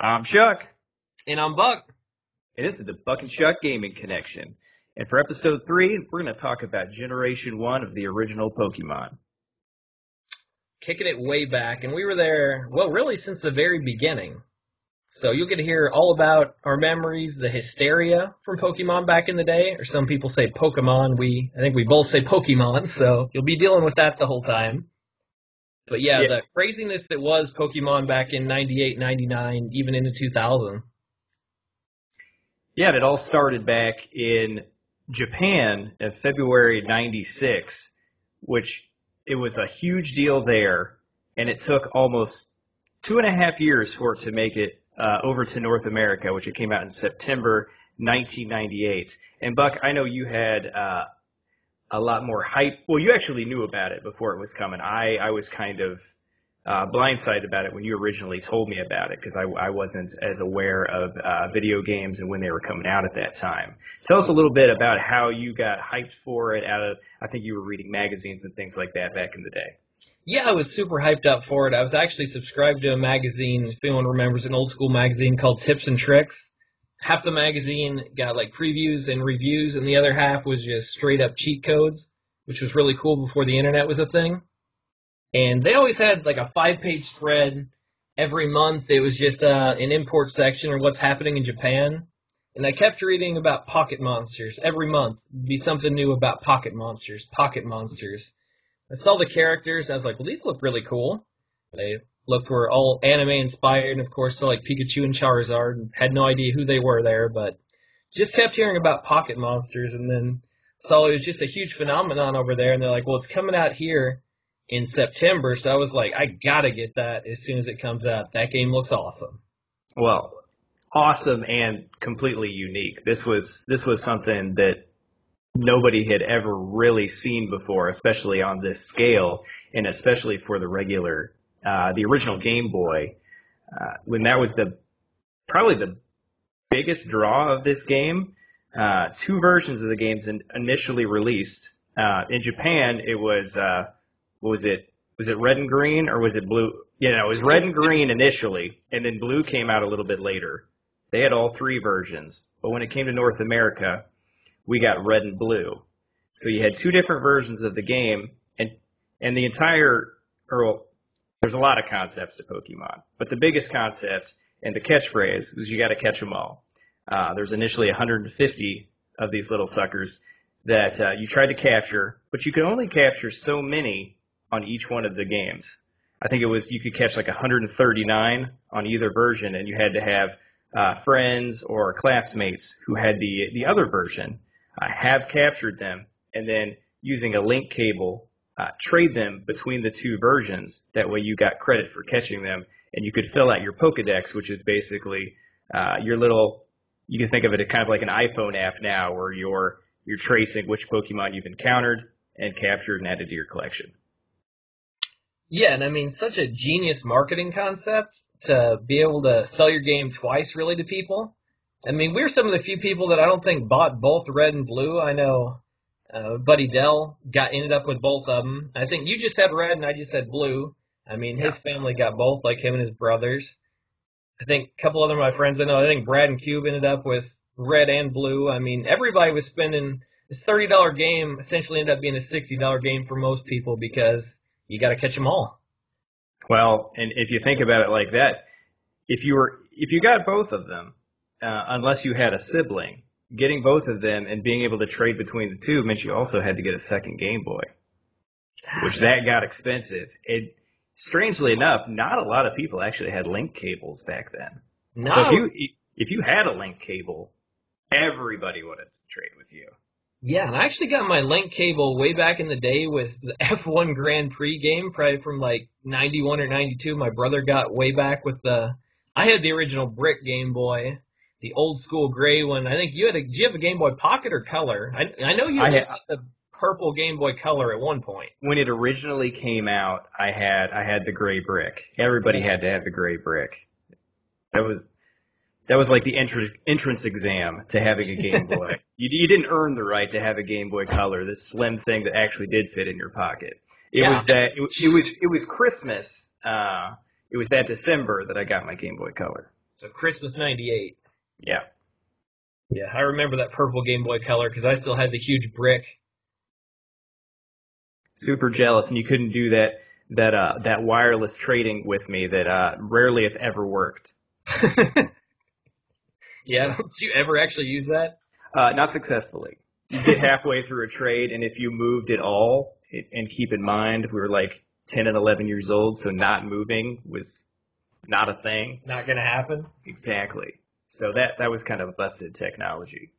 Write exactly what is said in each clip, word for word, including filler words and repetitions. I'm Chuck. And I'm Buck. And this is the Buck and Chuck Gaming Connection. And for episode three, we're going to talk about Generation one of the original Pokemon. Kicking it way back, and we were there, well, really since the very beginning. So you'll get to hear all about our memories, the hysteria from Pokemon back in the day, or some people say Pokemon. We, I think we both say Pokemon, so you'll be dealing with that the whole time. But yeah, yeah, the craziness that was Pokemon back in ninety-eight, ninety-nine, even into two thousand. Yeah, and it all started back in Japan in February ninety-six, which it was a huge deal there, and it took almost two and a half years for it to make it uh, over to North America, which it came out in September nineteen ninety-eight. And Buck, I know you had... Uh, a lot more hype. Well, you actually knew about it before it was coming. I, I was kind of uh, blindsided about it when you originally told me about it because I, I wasn't as aware of uh, video games and when they were coming out at that time. Tell us a little bit about how you got hyped for it out of, I think you were reading magazines and things like that back in the day. Yeah, I was super hyped up for it. I was actually subscribed to a magazine, if anyone remembers, an old school magazine called Tips and Tricks. Half the magazine got like previews and reviews, and the other half was just straight up cheat codes, which was really cool before the internet was a thing. And they always had like a five-page spread every month. It was just uh, an import section or what's happening in Japan. And I kept reading about Pocket Monsters every month. It'd be something new about Pocket Monsters, Pocket Monsters. I saw the characters. I was like, well, these look really cool. They Look, we're all anime-inspired, and of course, so like Pikachu and Charizard, and had no idea who they were there, but just kept hearing about Pocket Monsters, and then saw it was just a huge phenomenon over there, and they're like, well, it's coming out here in September, so I was like, I gotta get that as soon as it comes out. That game looks awesome. Well, awesome and completely unique. This was this was something that nobody had ever really seen before, especially on this scale, and especially for the regular Uh, the original Game Boy, uh, when that was the probably the biggest draw of this game. Uh, two versions of the games in, initially released uh, in Japan. It was uh, what was it? Was it Red and Green or was it Blue? You know, it was Red and Green initially, and then Blue came out a little bit later. They had all three versions, but when it came to North America, we got Red and Blue. So you had two different versions of the game, and and the entire or well, there's a lot of concepts to Pokemon, but the biggest concept and the catchphrase was you got to catch them all. Uh, there's initially one hundred fifty of these little suckers that uh, you tried to capture, but you could only capture so many on each one of the games. I think it was you could catch like one hundred thirty-nine on either version, and you had to have uh, friends or classmates who had the, the other version uh, have captured them, and then using a link cable, Uh, trade them between the two versions. That way you got credit for catching them, and you could fill out your Pokédex, which is basically uh, your little, you can think of it as kind of like an iPhone app now where you're, you're tracing which Pokemon you've encountered and captured and added to your collection. Yeah, and I mean, such a genius marketing concept to be able to sell your game twice really to people. I mean, we're some of the few people that I don't think bought both Red and Blue. I know... Uh, Buddy Dell got ended up with both of them. I think you just had Red and I just had Blue. I mean, his yeah. family got both, like him and his brothers. I think a couple other of my friends I know, I think Brad and Cube ended up with Red and Blue. I mean, everybody was spending this thirty dollar game essentially ended up being a sixty dollar game for most people because you got to catch them all. Well, and if you think about it like that, if you were if you got both of them, uh, unless you had a sibling, getting both of them and being able to trade between the two meant you also had to get a second Game Boy, which that got expensive. And strangely enough, not a lot of people actually had link cables back then. No. So if you, if you had a link cable, everybody wanted to trade with you. Yeah, and I actually got my link cable way back in the day with the F one Grand Prix game, probably from like ninety-one or ninety-two. My brother got way back with the – I had the original brick Game Boy. The old school gray one. I think you had a. Did you have a Game Boy Pocket or Color? I, I know you had, I had the purple Game Boy Color at one point. When it originally came out, I had I had the gray brick. Everybody had to have the gray brick. That was that was like the entrance entrance exam to having a Game Boy. you you didn't earn the right to have a Game Boy Color, this slim thing that actually did fit in your pocket. It yeah. was that it, it was it was Christmas. Uh, it was that December that I got my Game Boy Color. So Christmas ninety-eight. Yeah. Yeah, I remember that purple Game Boy Color because I still had the huge brick. Super jealous, and you couldn't do that that uh, that wireless trading with me that uh, rarely, if ever, worked. Yeah, did you ever actually use that? Uh, not successfully. You get halfway through a trade, and if you moved at all, it, and keep in mind, we were like ten and eleven years old, so not moving was not a thing. Not going to happen? Exactly. So that, that was kind of busted technology.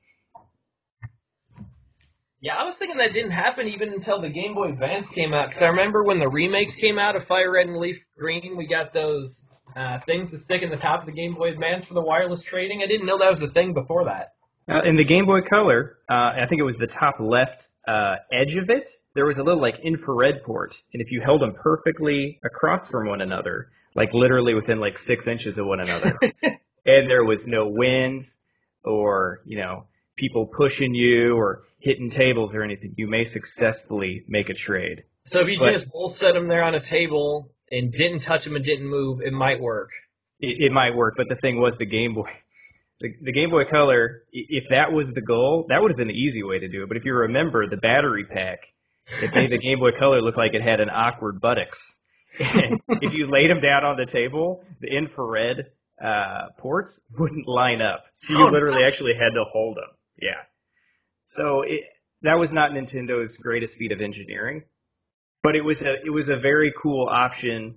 Yeah, I was thinking that didn't happen even until the Game Boy Advance came out, because I remember when the remakes came out of Fire Red and Leaf Green, we got those uh, things to stick in the top of the Game Boy Advance for the wireless trading. I didn't know that was a thing before that. Uh, in the Game Boy Color, uh, I think it was the top left uh, edge of it, there was a little, like, infrared port, and if you held them perfectly across from one another, like, literally within, like, six inches of one another, and there was no wind or, you know, people pushing you or hitting tables or anything, you may successfully make a trade. So if you but, just both set them there on a table and didn't touch them and didn't move, it might work. It, it might work, but the thing was the Game Boy... The, the Game Boy Color, if that was the goal, that would have been the easy way to do it. But if you remember the battery pack, it made the Game Boy Color look like it had an awkward buttocks. And if you laid them down on the table, the infrared uh, ports wouldn't line up. So you oh, literally nice. actually had to hold them. Yeah. So it, that was not Nintendo's greatest feat of engineering. But it was a, it was a very cool option,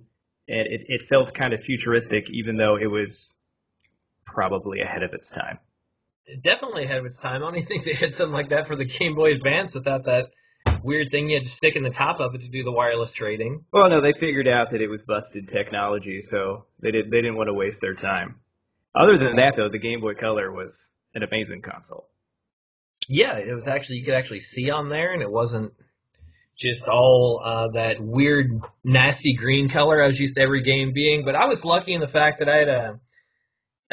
and it, it felt kind of futuristic, even though it was... probably ahead of its time. Definitely ahead of its time. I don't even think they had something like that for the Game Boy Advance without that weird thing you had to stick in the top of it to do the wireless trading. Well, no, they figured out that it was busted technology, so they, did, they didn't want to waste their time. Other than that, though, the Game Boy Color was an amazing console. Yeah, it was actually, you could actually see on there, and it wasn't just all uh, that weird, nasty green color I was used to every game being. But I was lucky in the fact that I had a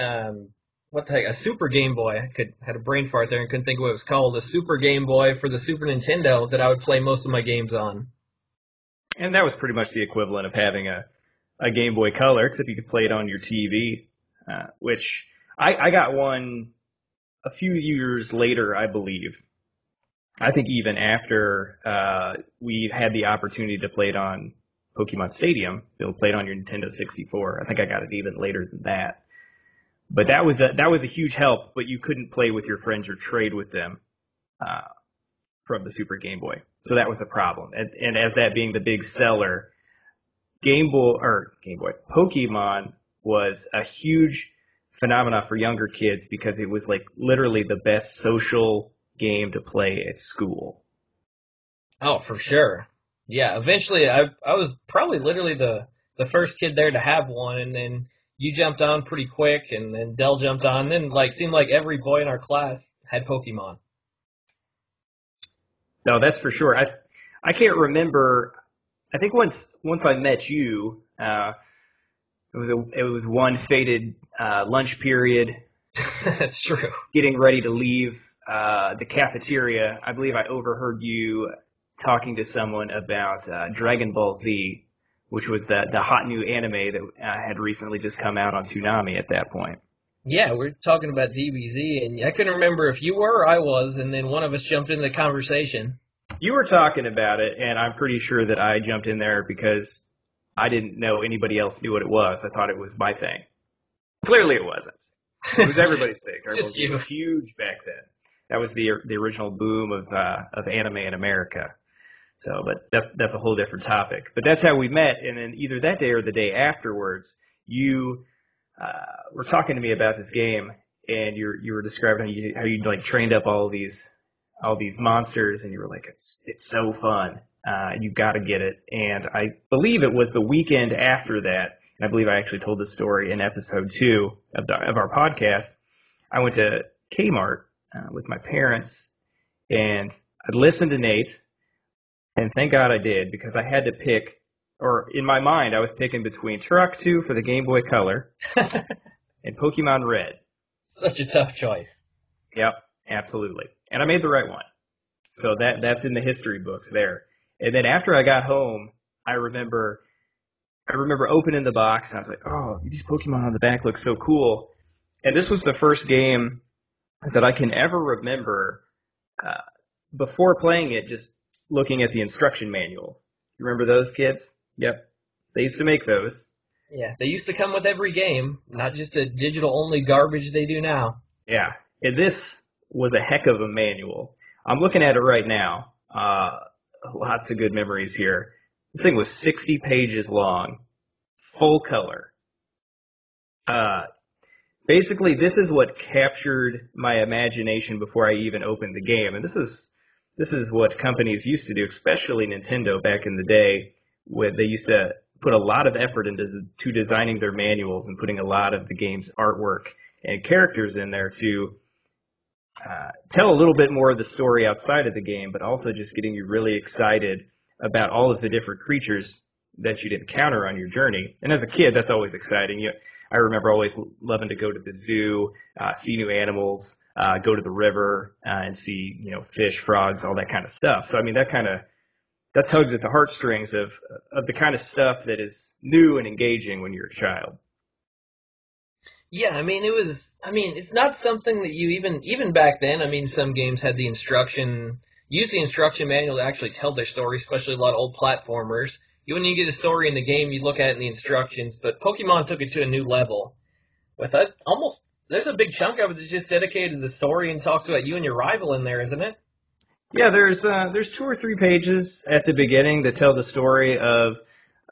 Um, what the heck, a Super Game Boy. I could had a brain fart there and couldn't think of what it was called. A Super Game Boy for the Super Nintendo that I would play most of my games on. And that was pretty much the equivalent of having a, a Game Boy Color, except you could play it on your T V, uh, which I, I got one a few years later, I believe. I think even after uh, we had the opportunity to play it on Pokemon Stadium, it'll play it on your Nintendo sixty-four. I think I got it even later than that. But that was a, that was a huge help, but you couldn't play with your friends or trade with them uh, from the Super Game Boy. So that was a problem. And, and as that being the big seller, Game Boy or Game Boy, Pokemon was a huge phenomenon for younger kids because it was like literally the best social game to play at school. Oh, for sure. Yeah, eventually I I was probably literally the, the first kid there to have one, and then you jumped on pretty quick, and then Dell jumped on. And then, like, seemed like every boy in our class had Pokemon. No, that's for sure. I, I can't remember. I think once, once I met you, uh, it was a, it was one fated uh, lunch period. That's true. Getting ready to leave uh, the cafeteria, I believe I overheard you talking to someone about uh, Dragon Ball Z, which was the, the hot new anime that uh, had recently just come out on Toonami at that point. Yeah, we're talking about D B Z, and I couldn't remember if you were or I was, and then one of us jumped into the conversation. You were talking about it, and I'm pretty sure that I jumped in there because I didn't know anybody else knew what it was. I thought it was my thing. Clearly it wasn't. It was everybody's thing. It was huge back then. That was the the original boom of uh, of anime in America. So, but that's, that's a whole different topic. But that's how we met, and then either that day or the day afterwards, you uh, were talking to me about this game, and you you were describing how you, how you like trained up all these all these monsters, and you were like, it's it's so fun, uh, you got to get it. And I believe it was the weekend after that, and I believe I actually told this story in episode two of the, of our podcast. I went to Kmart uh, with my parents, and I listened to Nate. And thank God I did, because I had to pick, or in my mind, I was picking between Turok two for the Game Boy Color and Pokemon Red. Such a tough choice. Yep, absolutely. And I made the right one. So that that's in the history books there. And then after I got home, I remember I remember opening the box, and I was like, oh, these Pokemon on the back look so cool. And this was the first game that I can ever remember uh, before playing it, just looking at the instruction manual. You remember those, kids? Yep. They used to make those. Yeah, they used to come with every game, not just the digital-only garbage they do now. Yeah, and this was a heck of a manual. I'm looking at it right now. Uh, lots of good memories here. This thing was sixty pages long, full color. Uh, basically, this is what captured my imagination before I even opened the game. And this is this is what companies used to do, especially Nintendo back in the day, where they used to put a lot of effort into to designing their manuals and putting a lot of the game's artwork and characters in there to uh, tell a little bit more of the story outside of the game, but also just getting you really excited about all of the different creatures that you'd encounter on your journey. And as a kid, that's always exciting. You, I remember always loving to go to the zoo, uh, see new animals, uh, go to the river uh, and see, you know, fish, frogs, all that kind of stuff. So, I mean, that kind of that tugs at the heartstrings of of the kind of stuff that is new and engaging when you're a child. Yeah, I mean, it was, I mean, it's not something that you even, even back then, I mean, some games had the instruction, use the instruction manual to actually tell their story, especially a lot of old platformers. You wouldn't even get a story in the game, you'd look at it in the instructions, but Pokemon took it to a new level. With a, almost, there's a big chunk of it that's just dedicated to the story and talks about you and your rival in there, isn't it? Yeah, there's uh, there's two or three pages at the beginning that tell the story of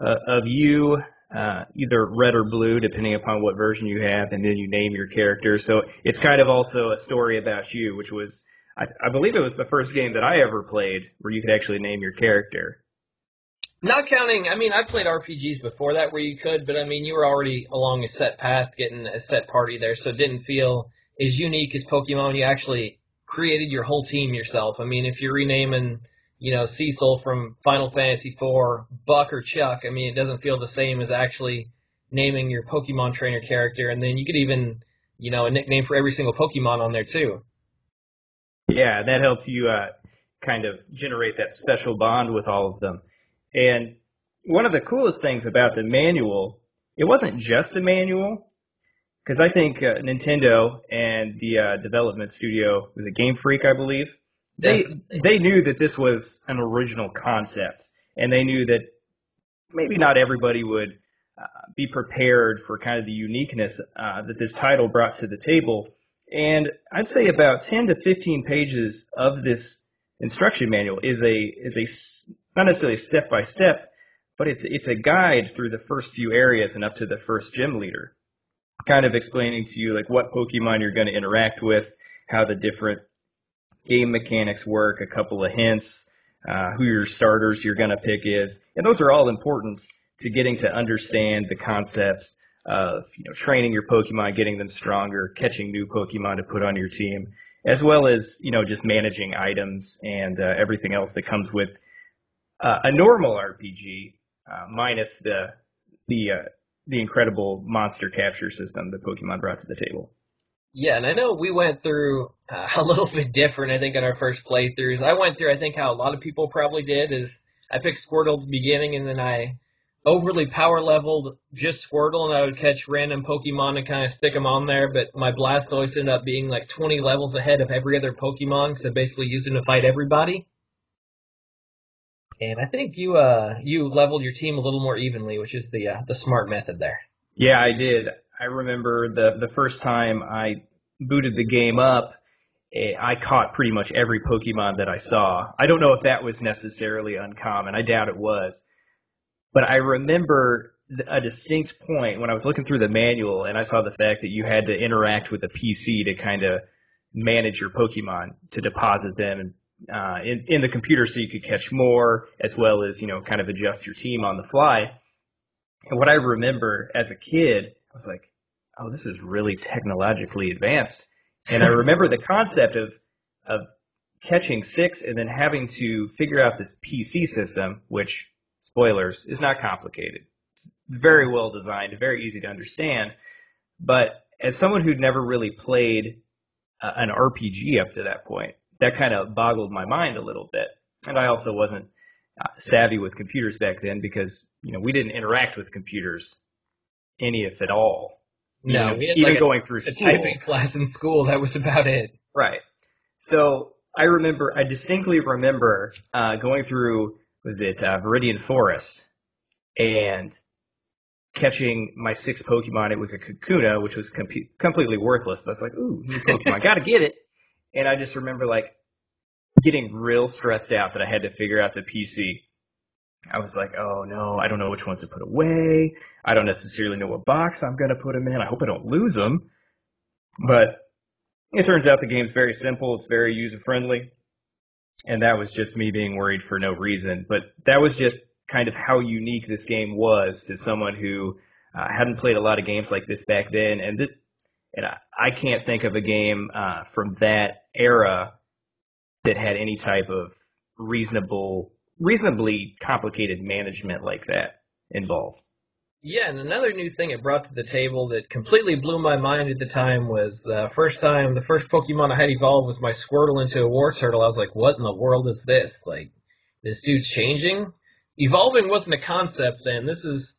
uh, of you, uh, either red or blue, depending upon what version you have, and then you name your character. So it's kind of also a story about you, which was, I, I believe it was the first game that I ever played where you could actually name your character. Not counting, I mean, I played R P Gs before that where you could, but I mean, you were already along a set path, getting a set party there, so it didn't feel as unique as Pokemon. You actually created your whole team yourself. I mean, if you're renaming, you know, Cecil from Final Fantasy four, Buck or Chuck, I mean, it doesn't feel the same as actually naming your Pokemon trainer character, and then you could even, you know, a nickname for every single Pokemon on there, too. Yeah, that helps you uh, kind of generate that special bond with all of them. And one of the coolest things about the manual, it wasn't just a manual, because I think uh, Nintendo and the uh, development studio, was it Game Freak, I believe? They Definitely. They knew that this was an original concept, and they knew that maybe not everybody would uh, be prepared for kind of the uniqueness uh, that this title brought to the table. And I'd say about ten to fifteen pages of this instruction manual is a is a not necessarily step by step, but it's it's a guide through the first few areas and up to the first gym leader, kind of explaining to you like what Pokemon you're going to interact with, how the different game mechanics work, a couple of hints, uh, who your starters you're going to pick is. And those are all important to getting to understand the concepts of, you know, training your Pokemon, getting them stronger, catching new Pokemon to put on your team, as well as, you know, just managing items and uh, everything else that comes with uh, a normal R P G, uh, minus the the uh, the incredible monster capture system that Pokemon brought to the table. Yeah, and I know we went through uh, a little bit different, I think, in our first playthroughs. I went through, I think, how a lot of people probably did, is I picked Squirtle at the beginning, and then I overly power-leveled just Squirtle, and I would catch random Pokemon and kind of stick them on there, but my Blastoise ended up being like twenty levels ahead of every other Pokemon, so basically using to fight everybody. And I think you uh, you leveled your team a little more evenly, which is the uh, the smart method there. Yeah, I did. I remember the, the first time I booted the game up, I caught pretty much every Pokemon that I saw. I don't know if that was necessarily uncommon. I doubt it was. But I remember a distinct point when I was looking through the manual and I saw the fact that you had to interact with a P C to kind of manage your Pokemon, to deposit them and Uh, in, in the computer so you could catch more, as well as, you know, kind of adjust your team on the fly. And what I remember as a kid, I was like, oh, this is really technologically advanced. And I remember the concept of of catching six and then having to figure out this P C system, which, spoilers, is not complicated. It's very well designed, very easy to understand. But as someone who'd never really played uh, an R P G up to that point, that kind of boggled my mind a little bit. And I also wasn't uh, savvy with computers back then because, you know, we didn't interact with computers any if at all. No, know, we had even like going a, through a school. typing class in school, that was about it. Right. So I remember, I distinctly remember uh, going through, was it uh, Viridian Forest, and catching my sixth Pokemon. It was a Kakuna, which was com- completely worthless, but I was like, ooh, new Pokemon, gotta get it. And I just remember like getting real stressed out that I had to figure out the P C. I was like, oh no, I don't know which ones to put away. I don't necessarily know what box I'm going to put them in. I hope I don't lose them. But it turns out the game's very simple. It's very user-friendly. And that was just me being worried for no reason. But that was just kind of how unique this game was to someone who uh, hadn't played a lot of games like this back then. And, th- and I, I can't think of a game uh, from that era that had any type of reasonable... reasonably complicated management like that involved. Yeah, and another new thing it brought to the table that completely blew my mind at the time was the first time, the first Pokemon I had evolved was my Squirtle into a War Turtle. I was like, what in the world is this? Like, this dude's changing? Evolving wasn't a concept then. This is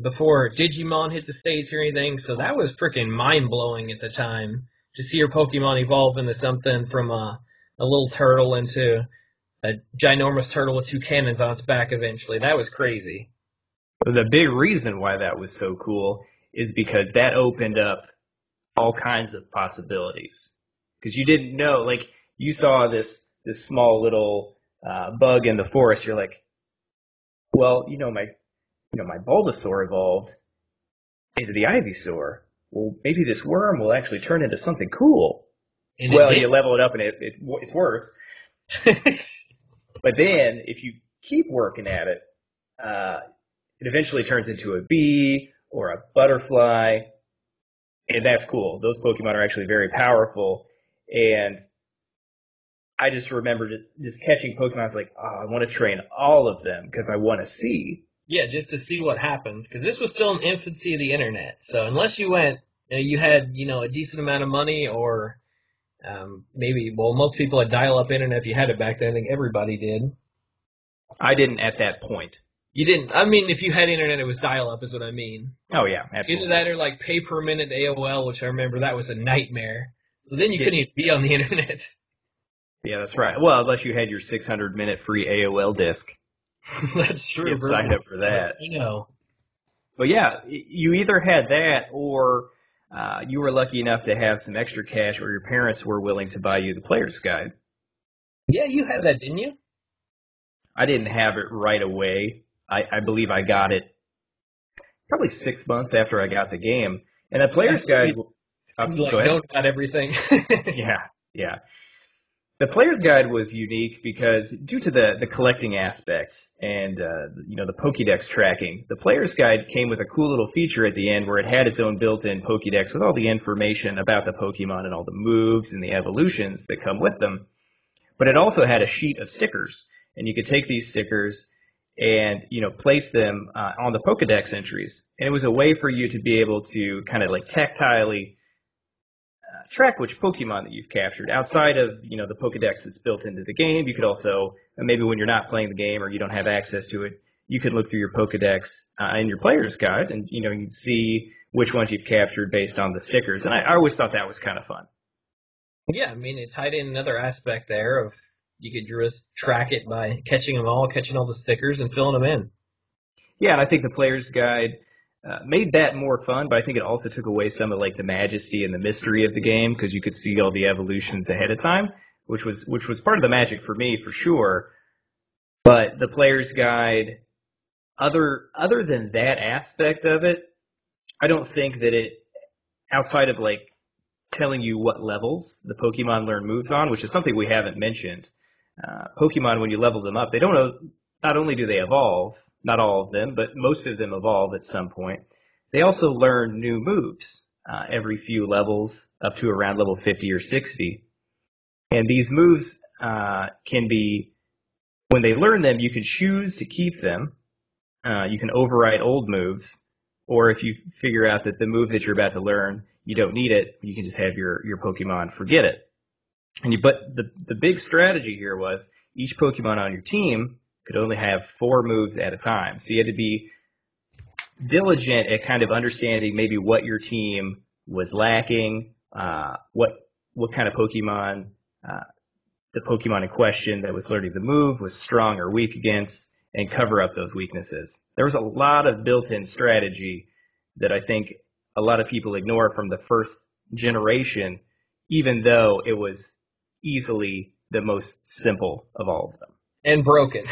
before Digimon hit the States or anything, so that was freaking mind-blowing at the time to see your Pokemon evolve into something from a, a little turtle into... a ginormous turtle with two cannons on its back eventually. That was crazy. The big reason why that was so cool is because that opened up all kinds of possibilities. Because you didn't know, like, you saw this this small little uh, bug in the forest. You're like, well, you know, my you know my Bulbasaur evolved into the Ivysaur. Well, maybe this worm will actually turn into something cool. And well, you level it up and it, it it's worse. But then, if you keep working at it, uh, it eventually turns into a bee or a butterfly, and that's cool. Those Pokemon are actually very powerful, and I just remember just, just catching Pokemon. I was like, oh, I want to train all of them because I want to see. Yeah, just to see what happens, because this was still an infancy of the internet. So unless you went, you, know, you had you know a decent amount of money or... Um, maybe, well, most people had dial-up internet if you had it back then. I think everybody did. I didn't at that point. You didn't. I mean, if you had internet, it was dial-up is what I mean. Oh, yeah, absolutely. Either that or, like, pay-per-minute A O L, which I remember that was a nightmare. So then you yeah. couldn't even be on the internet. Yeah, that's right. Well, unless you had your six hundred minute free A O L disc. That's true. You signed up for that. You know. But, yeah, you either had that or... Uh, you were lucky enough to have some extra cash or your parents were willing to buy you the player's guide. Yeah, you had that, didn't you? I didn't have it right away. I, I believe I got it probably six months after I got the game. And that player's guide... Uh, you like, don't got everything. yeah, yeah. The player's guide was unique because due to the, the collecting aspect and uh, you know the Pokédex tracking, the player's guide came with a cool little feature at the end where it had its own built-in Pokédex with all the information about the Pokémon and all the moves and the evolutions that come with them. But it also had a sheet of stickers, and you could take these stickers and you know place them uh, on the Pokédex entries. And it was a way for you to be able to kind of like tactilely track which Pokemon that you've captured. Outside of, you know, the Pokedex that's built into the game, you could also, maybe when you're not playing the game or you don't have access to it, you could look through your Pokedex uh, in your player's guide and, you know, you'd see which ones you've captured based on the stickers. And I, I always thought that was kind of fun. Yeah, I mean, it tied in another aspect there of you could just track it by catching them all, catching all the stickers and filling them in. Yeah, and I think the player's guide... Uh, made that more fun, but I think it also took away some of like the majesty and the mystery of the game because you could see all the evolutions ahead of time, which was which was part of the magic for me for sure. But the player's guide, other other than that aspect of it, I don't think that it, outside of like telling you what levels the Pokemon learn moves on, which is something we haven't mentioned. Uh, Pokemon, when you level them up, they don't know. Not only do they evolve. Not all of them, but most of them evolve at some point. They also learn new moves uh, every few levels, up to around level fifty or sixty. And these moves uh, can be, when they learn them, you can choose to keep them. Uh, you can override old moves, or if you figure out that the move that you're about to learn, you don't need it, you can just have your, your Pokemon forget it. And you, but the, the big strategy here was each Pokemon on your team could only have four moves at a time. So you had to be diligent at kind of understanding maybe what your team was lacking, uh, what what kind of Pokemon uh, the Pokemon in question that was learning the move was strong or weak against, and cover up those weaknesses. There was a lot of built-in strategy that I think a lot of people ignore from the first generation, even though it was easily the most simple of all of them. And broken.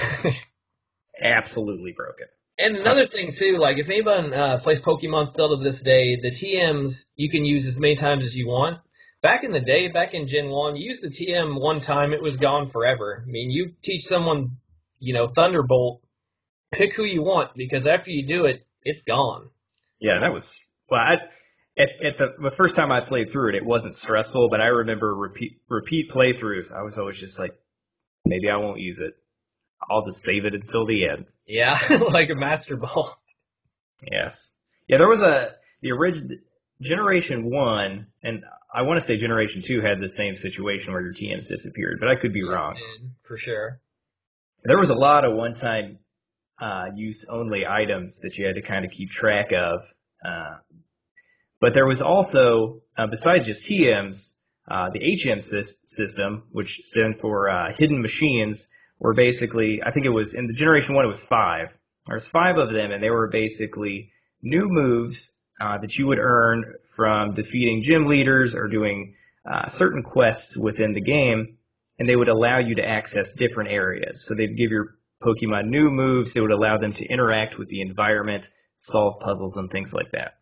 Absolutely broken. And another thing, too, like, if anyone uh, plays Pokemon still to this day, the T Ms you can use as many times as you want. Back in the day, back in Gen one, you used the T M one time, it was gone forever. I mean, you teach someone, you know, Thunderbolt, pick who you want, because after you do it, it's gone. Yeah, that was... Well, I, at, at the, the first time I played through it, it wasn't stressful, but I remember repeat, repeat playthroughs, I was always just like, maybe I won't use it. I'll just save it until the end. Yeah, like a Master Ball. Yes. Yeah, there was a... The original Generation one, and I want to say Generation two had the same situation where your T Ms disappeared, but I could be wrong. It did, for sure. There was a lot of one-time uh, use-only items that you had to kind of keep track of. Uh, but there was also, uh, besides just T Ms, uh, the H M system, which stands for uh, Hidden Machines, were basically, I think it was, in the Generation one it was five. There was five of them, and they were basically new moves uh, that you would earn from defeating gym leaders or doing uh, certain quests within the game, and they would allow you to access different areas. So they'd give your Pokemon new moves, they would allow them to interact with the environment, solve puzzles, and things like that.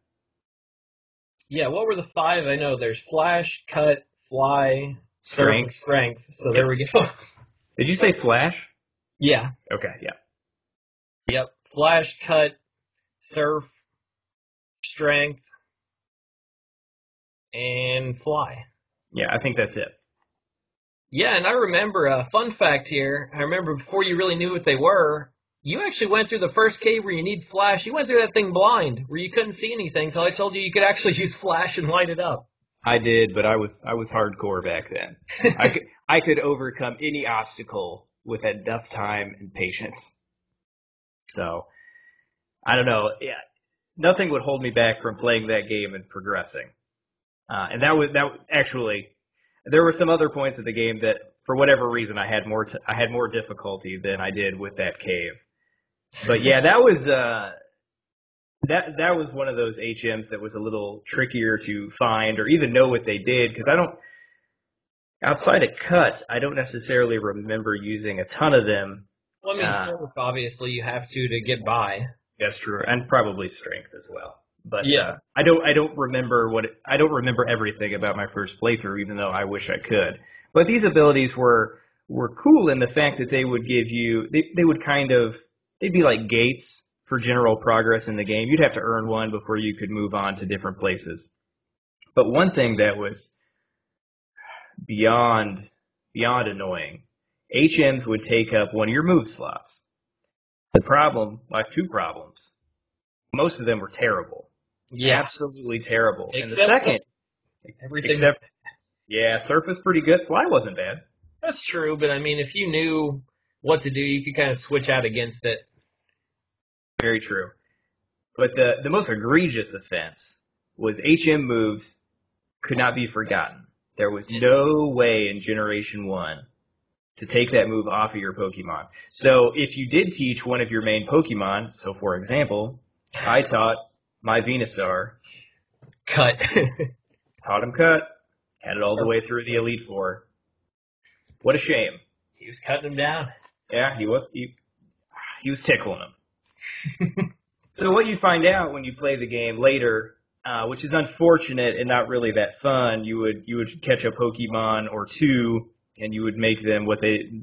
Yeah, what were the five? I know there's Flash, Cut, Fly, Strength. Strength. So yep. There we go. Did you say Flash? Yeah. Okay, yeah. Yep. Flash, Cut, Surf, Strength, and Fly. Yeah, I think that's it. Yeah, and I remember a uh, fun fact here. I remember before you really knew what they were, you actually went through the first cave where you need Flash. You went through that thing blind, where you couldn't see anything, so I told you you could actually use Flash and light it up. I did, but I was I was hardcore back then. I could I could overcome any obstacle with enough time and patience. So, I don't know. Yeah, nothing would hold me back from playing that game and progressing. Uh, and that was that actually. There were some other points of the game that, for whatever reason, I had more t- I had more difficulty than I did with that cave. But yeah, that was uh, that that was one of those H Ms that was a little trickier to find or even know what they did, because I don't outside of Cut, I don't necessarily remember using a ton of them. Well, I mean, uh, Surf, obviously, you have to to get by. That's true, and probably Strength as well. But yeah, uh, I don't. I don't remember what. It, I don't remember everything about my first playthrough, even though I wish I could. But these abilities were were cool in the fact that they would give you. They they would kind of. They'd be like gates for general progress in the game. You'd have to earn one before you could move on to different places. But one thing that was beyond beyond annoying, H Ms would take up one of your move slots. The problem, like two problems. Most of them were terrible. Yeah. Absolutely terrible. Except and the second, everything. Except, yeah, Surf was pretty good. Fly wasn't bad. That's true, but I mean, if you knew what to do, you could kind of switch out against it. Very true. But the, the most egregious offense was H M moves could not be forgotten. There was no way in Generation one to take that move off of your Pokemon. So if you did teach one of your main Pokemon, so for example, I taught my Venusaur Cut. Taught him Cut. Had it all the way through the Elite Four. What a shame. He was cutting him down. Yeah, he was. He, he was tickling him. So what you find out when you play the game later, uh, which is unfortunate and not really that fun, you would you would catch a Pokemon or two, and you would make them what they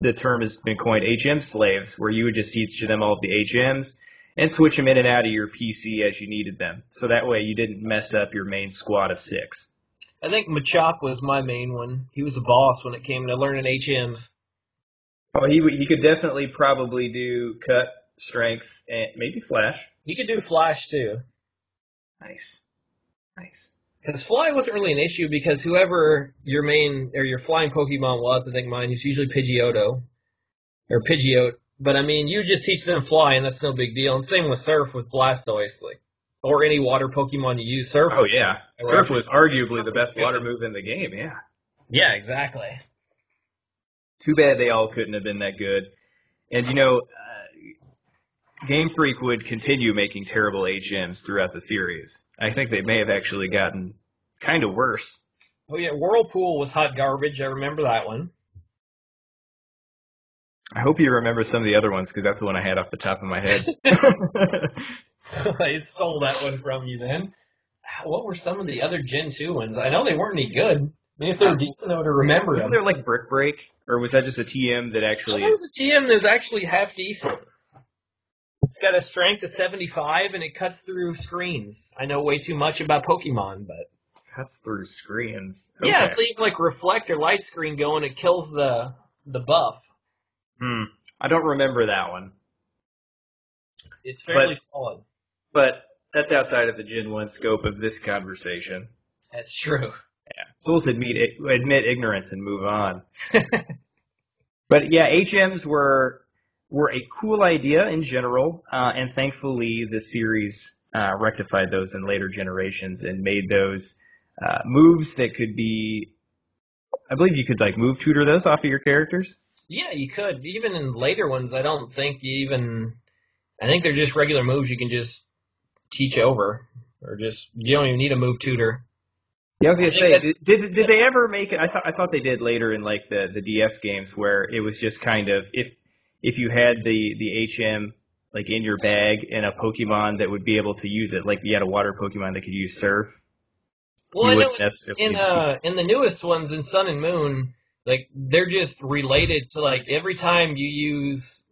the term has been coined H M slaves, where you would just teach them all of the H Ms. And switch them in and out of your P C as you needed them. So that way you didn't mess up your main squad of six. I think Machop was my main one. He was a boss when it came to learning H Ms. Oh, he he could definitely probably do Cut, Strength, and maybe Flash. He could do Flash, too. Nice. Nice. Because Fly wasn't really an issue because whoever your main, or your flying Pokemon was, I think mine was usually Pidgeotto, or Pidgeot, But, I mean, you just teach them fly, and that's no big deal. And same with Surf with Blastoise, like, or any water Pokemon you use. Surf. Oh, yeah. Surf was arguably the best water move in the game, yeah. Yeah, exactly. Too bad they all couldn't have been that good. And, you know, uh, Game Freak would continue making terrible H Ms throughout the series. I think they may have actually gotten kind of worse. Oh, yeah, Whirlpool was hot garbage. I remember that one. I hope you remember some of the other ones, because that's the one I had off the top of my head. I stole that one from you then. What were some of the other Gen two ones? I know they weren't any good. I mean, if they were decent, I would have remembered them. Wasn't there like Brick Break, or was that just a T M that actually... That was a T M that was actually half decent. It's got a strength of seventy-five, and it cuts through screens. I know way too much about Pokemon, but... Cuts through screens? Okay. Yeah, if they have like Reflect or Light Screen going, it kills the the buff. Hmm. I don't remember that one. It's fairly but, solid. But that's outside of the Gen one scope of this conversation. That's true. Yeah. So we'll admit, admit ignorance and move on. But yeah, H Ms were were a cool idea in general, uh, and thankfully the series uh, rectified those in later generations and made those uh, moves that could be... I believe you could like move tutor those off of your characters. Yeah, you could. Even in later ones, I don't think you even... I think they're just regular moves you can just teach over. Or just... You don't even need a move tutor. Yeah, I was going to say, did, did did they ever make it... I thought I thought they did later in, like, the, the D S games where it was just kind of... If if you had the, the H M, like, in your bag and a Pokemon that would be able to use it, like you had a water Pokemon that could use Surf. Well, I know in, uh, in the newest ones, in Sun and Moon... Like, they're just related to, like, every time you use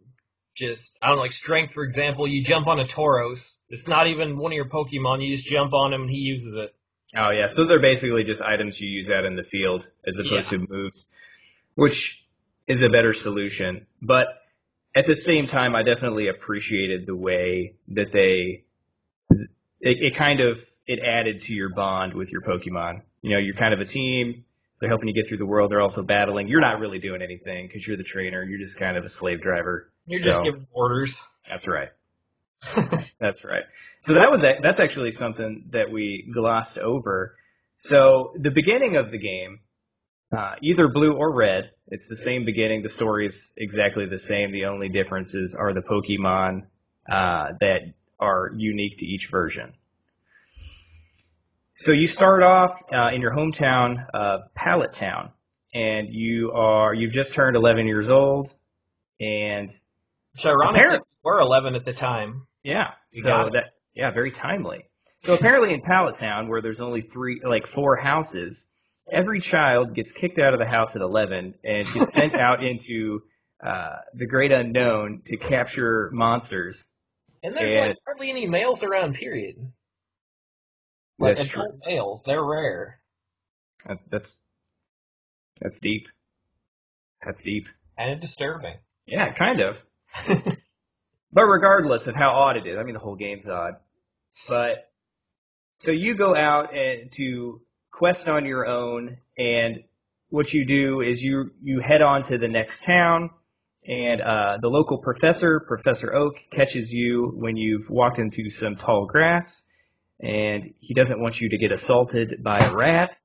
just, I don't know, like, Strength, for example, you jump on a Tauros. It's not even one of your Pokemon. You just jump on him and he uses it. Oh, yeah. So they're basically just items you use out in the field as opposed yeah. to moves, which is a better solution. But at the same time, I definitely appreciated the way that they, it, it kind of, it added to your bond with your Pokemon. You know, you're kind of a team. They're helping you get through the world. They're also battling. You're not really doing anything because you're the trainer. You're just kind of a slave driver. You're so, just giving orders. That's right. That's right. So that was that's actually something that we glossed over. So the beginning of the game, uh, either blue or red, it's the same beginning. The story is exactly the same. The only differences are the Pokemon uh, that are unique to each version. So you start off uh, in your hometown, uh, Pallet Town, and you are you've just turned eleven years old, and so ironically you were eleven at the time. Yeah, you so that yeah, very timely. So apparently in Pallet Town, where there's only three, like four houses, every child gets kicked out of the house at eleven and gets sent out into uh, the great unknown to capture monsters. And there's and, like hardly any males around. Period. Like that's true. Males, they're rare. That's, that's that's deep. That's deep. And disturbing. Yeah, kind of. But regardless of how odd it is, I mean the whole game's odd. But so you go out and to quest on your own, and what you do is you you head on to the next town, and uh, the local professor, Professor Oak, catches you when you've walked into some tall grass. And he doesn't want you to get assaulted by a rat.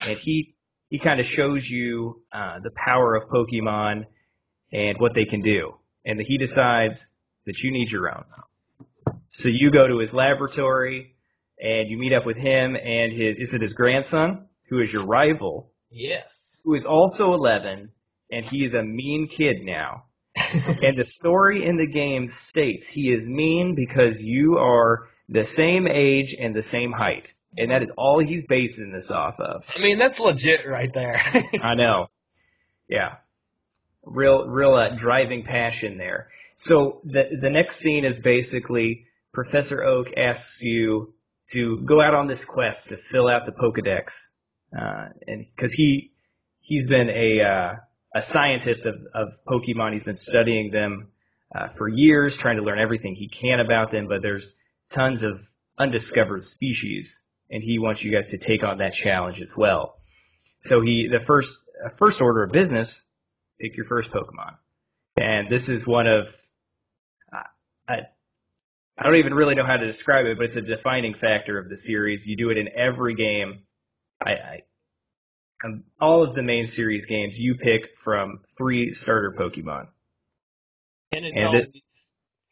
And he he kind of shows you uh, the power of Pokemon and what they can do. And he decides that you need your own. So you go to his laboratory, and you meet up with him and his... Is it his grandson, who is your rival? Yes. Who is also eleven, and he is a mean kid now. And the story in the game states he is mean because you are... the same age and the same height. And that is all he's basing this off of. I mean, that's legit right there. I know. Yeah. Real real uh, driving passion there. So the, the next scene is basically Professor Oak asks you to go out on this quest to fill out the Pokédex. Uh, and because he, he's been a, uh, a scientist of, of Pokemon. He's been studying them uh, for years, trying to learn everything he can about them. But there's tons of undiscovered species, and he wants you guys to take on that challenge as well. So he, the first uh, first order of business, pick your first Pokemon. And this is one of I, I don't even really know how to describe it, but it's a defining factor of the series. You do it in every game. I, I on all of the main series games, you pick from three starter Pokemon. And it's and always it,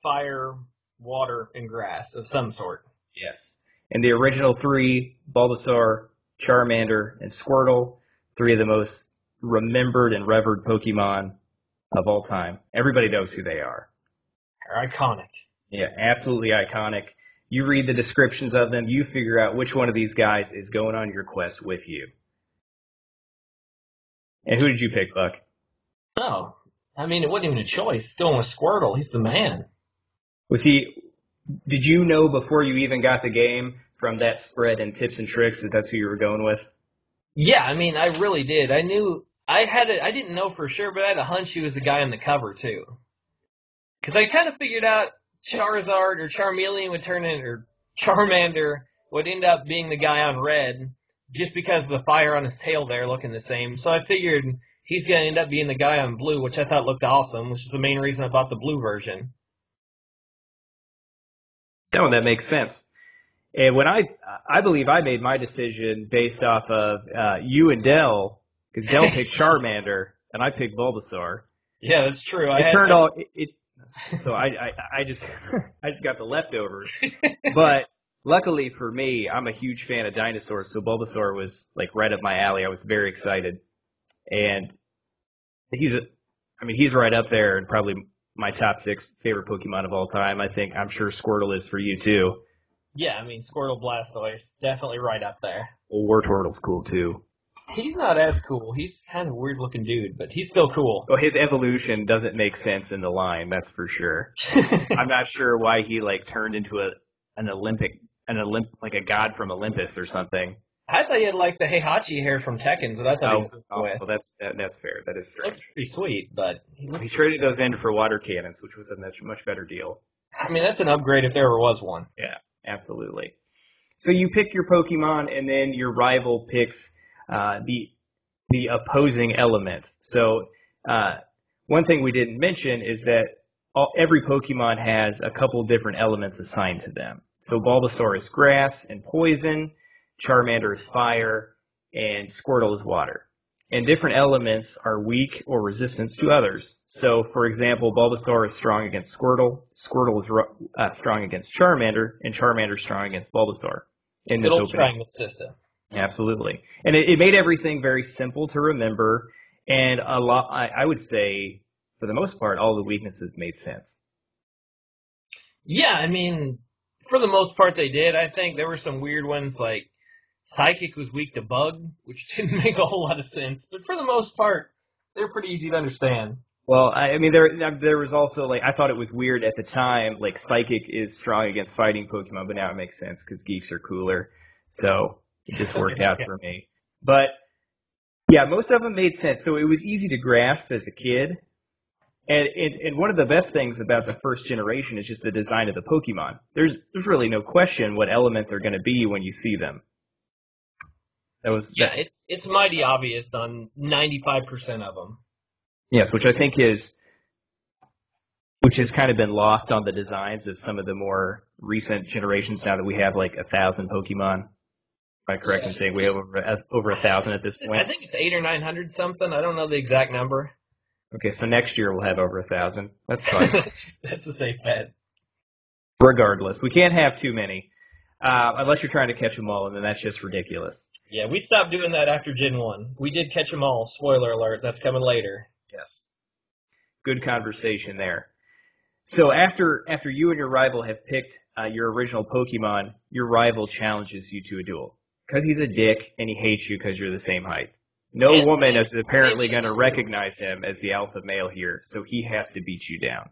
fire, water, and grass of some sort. Yes. And the original three, Bulbasaur, Charmander, and Squirtle, three of the most remembered and revered Pokemon of all time. Everybody knows who they are. They're iconic. Yeah, absolutely iconic. You read the descriptions of them, you figure out which one of these guys is going on your quest with you. And who did you pick, Buck? Oh, I mean, it wasn't even a choice. Going with Squirtle, he's the man. Was he... Did you know before you even got the game from that spread and tips and tricks that that's who you were going with? Yeah, I mean, I really did. I knew... I had a, I didn't know for sure, but I had a hunch he was the guy on the cover, too. Because I kind of figured out Charizard or Charmeleon would turn in, or Charmander would end up being the guy on red, just because of the fire on his tail there looking the same. So I figured he's going to end up being the guy on blue, which I thought looked awesome, which is the main reason I bought the blue version. No, that makes sense. And when I, I believe I made my decision based off of uh, you and Dell, because Dell picked Charmander and I picked Bulbasaur. Yeah, that's true. I it had, turned all. It, it, so I, I, I just, I just got the leftovers. But luckily for me, I'm a huge fan of dinosaurs, so Bulbasaur was like right up my alley. I was very excited, and he's, a, I mean, he's right up there and probably my top six favorite Pokemon of all time. I think I'm sure Squirtle is for you too. Yeah, I mean Squirtle, Blastoise, definitely right up there. Well, Wartortle's cool too. He's not as cool. He's kind of a weird-looking dude, but he's still cool. Well, his evolution doesn't make sense in the line, that's for sure. I'm not sure why he like turned into a an Olympic, an Olymp, like a god from Olympus or something. I thought he had like the Heihachi hair from Tekken, so that's how. Oh, oh well, that's that, that's fair. That is strange. Looks pretty sweet, but he, he traded those in for water cannons, which was a much much better deal. I mean, that's an upgrade if there ever was one. Yeah, absolutely. So you pick your Pokemon, and then your rival picks uh, the the opposing element. So uh, one thing we didn't mention is that all, every Pokemon has a couple different elements assigned to them. So Bulbasaur is grass and poison. Charmander is fire, and Squirtle is water. And different elements are weak or resistant to others. So, for example, Bulbasaur is strong against Squirtle, Squirtle is uh, strong against Charmander, and Charmander is strong against Bulbasaur. In this old triangle system. Absolutely. And it, it made everything very simple to remember, and a lot, I, I would say, for the most part, all the weaknesses made sense. Yeah, I mean, for the most part they did. I think there were some weird ones like Psychic was weak to bug, which didn't make a whole lot of sense. But for the most part, they're pretty easy to understand. Well, I mean, there there was also, like, I thought it was weird at the time, like, Psychic is strong against fighting Pokemon, but now it makes sense because geeks are cooler. So it just worked out yeah. for me. But, yeah, most of them made sense. So it was easy to grasp as a kid. And, and and one of the best things about the first generation is just the design of the Pokemon. There's there's really no question what element they're going to be when you see them. That was yeah, that. it's it's mighty obvious on ninety-five percent of them. Yes, which I think is, which has kind of been lost on the designs of some of the more recent generations. Now that we have like a thousand Pokemon, am I correct yeah. in saying we have over over a thousand at this point? I think it's eight or nine hundred something. I don't know the exact number. Okay, so next year we'll have over a thousand. That's fine. That's a safe bet. Regardless, we can't have too many, uh, unless you're trying to catch them all, and then that's just ridiculous. Yeah, we stopped doing that after Gen one. We did catch them all. Spoiler alert, that's coming later. Yes. Good conversation there. So after after you and your rival have picked uh, your original Pokemon, your rival challenges you to a duel. Because he's a dick, and he hates you because you're the same height. No and woman is apparently going to recognize him as the alpha male here, so he has to beat you down.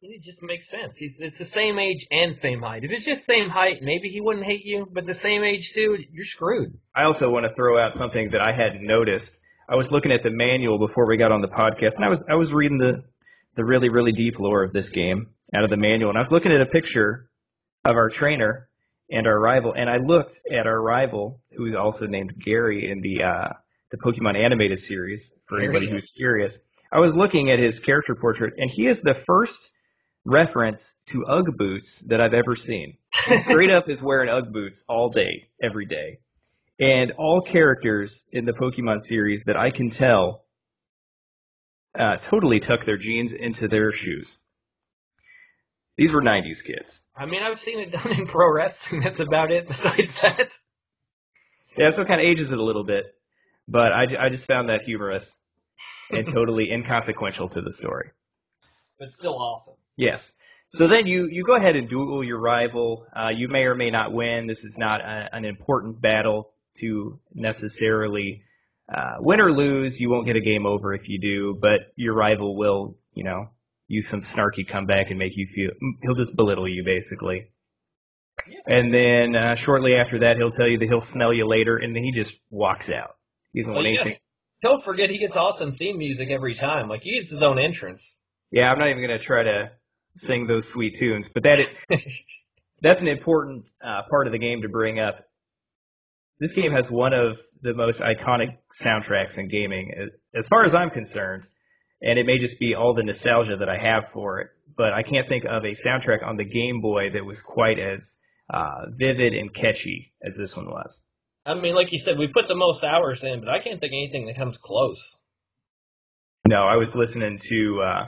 It just makes sense. He's, it's the same age and same height. If it's just same height, maybe he wouldn't hate you, but the same age too, you're screwed. I also want to throw out something that I hadn't noticed. I was looking at the manual before we got on the podcast, and I was I was reading the, the really, really deep lore of this game out of the manual, and I was looking at a picture of our trainer and our rival, and I looked at our rival, who is also named Gary in the uh, the Pokemon animated series, for anybody who's curious. I was looking at his character portrait, and he is the first reference to Ugg boots that I've ever seen. He straight up is wearing Ugg boots all day, every day. And all characters in the Pokemon series that I can tell uh, totally tuck their jeans into their shoes. These were nineties kids. I mean, I've seen it done in pro wrestling. That's about it besides that. Yeah, so it kind of ages it a little bit. But I, I just found that humorous and totally inconsequential to the story. But still awesome. Yes. So then you, you go ahead and duel your rival. Uh, you may or may not win. This is not a, an important battle to necessarily uh, win or lose. You won't get a game over if you do, but your rival will, you know, use some snarky comeback and make you feel... He'll just belittle you, basically. Yeah. And then uh, shortly after that, he'll tell you that he'll smell you later, and then he just walks out. He doesn't well, want anything. Yeah. Don't forget, he gets awesome theme music every time. Like, he gets his own entrance. Yeah, I'm not even going to try to sing those sweet tunes, but that is, that's an important uh, part of the game to bring up. This game has one of the most iconic soundtracks in gaming, as far as I'm concerned, and it may just be all the nostalgia that I have for it, but I can't think of a soundtrack on the Game Boy that was quite as uh, vivid and catchy as this one was. I mean, like you said, we put the most hours in, but I can't think of anything that comes close. No, I was listening to... Uh,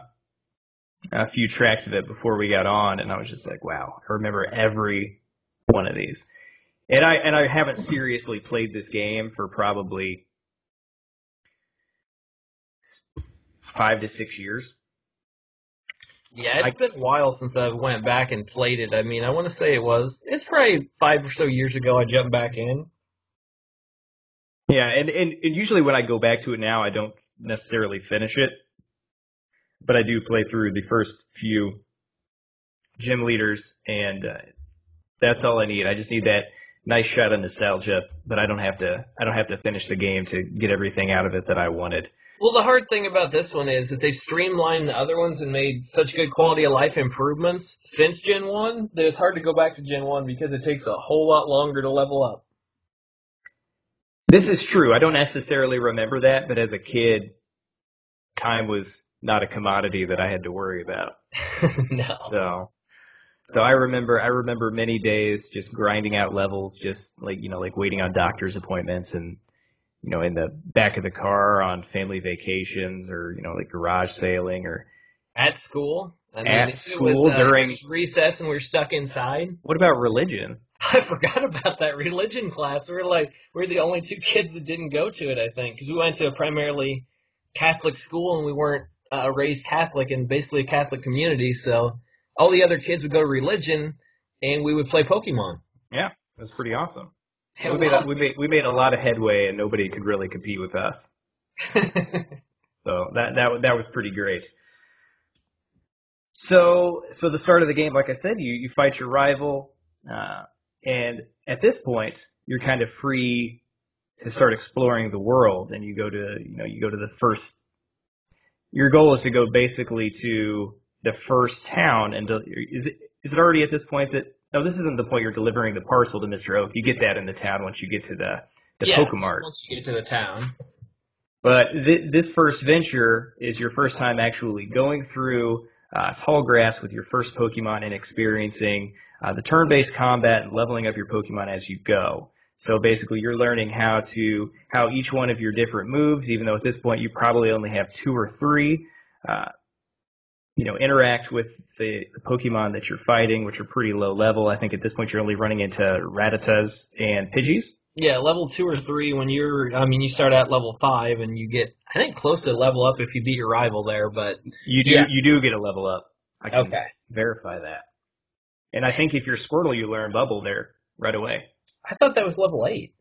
a few tracks of it before we got on, and I was just like, wow, I remember every one of these. And I and I haven't seriously played this game for probably five to six years. Yeah, it's I, been a while since I went back and played it. I mean, I want to say it was, it's probably five or so years ago I jumped back in. Yeah, and, and, and usually when I go back to it now, I don't necessarily finish it. But I do play through the first few gym leaders, and uh, that's all I need. I just need that nice shot of nostalgia, but I don't have to. I don't have to finish the game to get everything out of it that I wanted. Well, the hard thing about this one is that they've streamlined the other ones and made such good quality of life improvements since Gen one that it's hard to go back to Gen one because it takes a whole lot longer to level up. This is true. I don't necessarily remember that, but as a kid, time was not a commodity that I had to worry about. No. So, so I remember, I remember many days just grinding out levels, just like, you know, like waiting on doctor's appointments and, you know, in the back of the car on family vacations or, you know, like garage sailing or at school. I mean, at school was, uh, during recess and we we're stuck inside. What about religion? I forgot about that religion class. We we're like, we we're the only two kids that didn't go to it, I think, because we went to a primarily Catholic school and we weren't Uh, raised Catholic and basically a Catholic community, so all the other kids would go to religion and we would play Pokemon. Yeah, it was pretty awesome. It we, was. Made a, we, made, we made a lot of headway and nobody could really compete with us. So that, that that was pretty great. So so the start of the game, like I said, you, you fight your rival uh, and at this point you're kind of free to start exploring the world and you go to you know you go to the first Your goal is to go basically to the first town, and del- is it is it already at this point that no, this isn't the point you're delivering the parcel to Mister Oak. You get that in the town once you get to the the yeah, Pokemart. Once you get to the town. But th- this first venture is your first time actually going through uh, tall grass with your first Pokemon and experiencing uh, the turn-based combat and leveling up your Pokemon as you go. So basically you're learning how to, how each one of your different moves, even though at this point you probably only have two or three, uh, you know, interact with the, the Pokemon that you're fighting, which are pretty low level. I think at this point you're only running into Rattatas and Pidgeys. Yeah, level two or three when you're, I mean, you start at level five and you get, I think, close to level up if you beat your rival there, but. You do, yeah. you do get a level up. I can okay. verify that. And I think if you're Squirtle, you learn Bubble there right away. I thought that was level eight.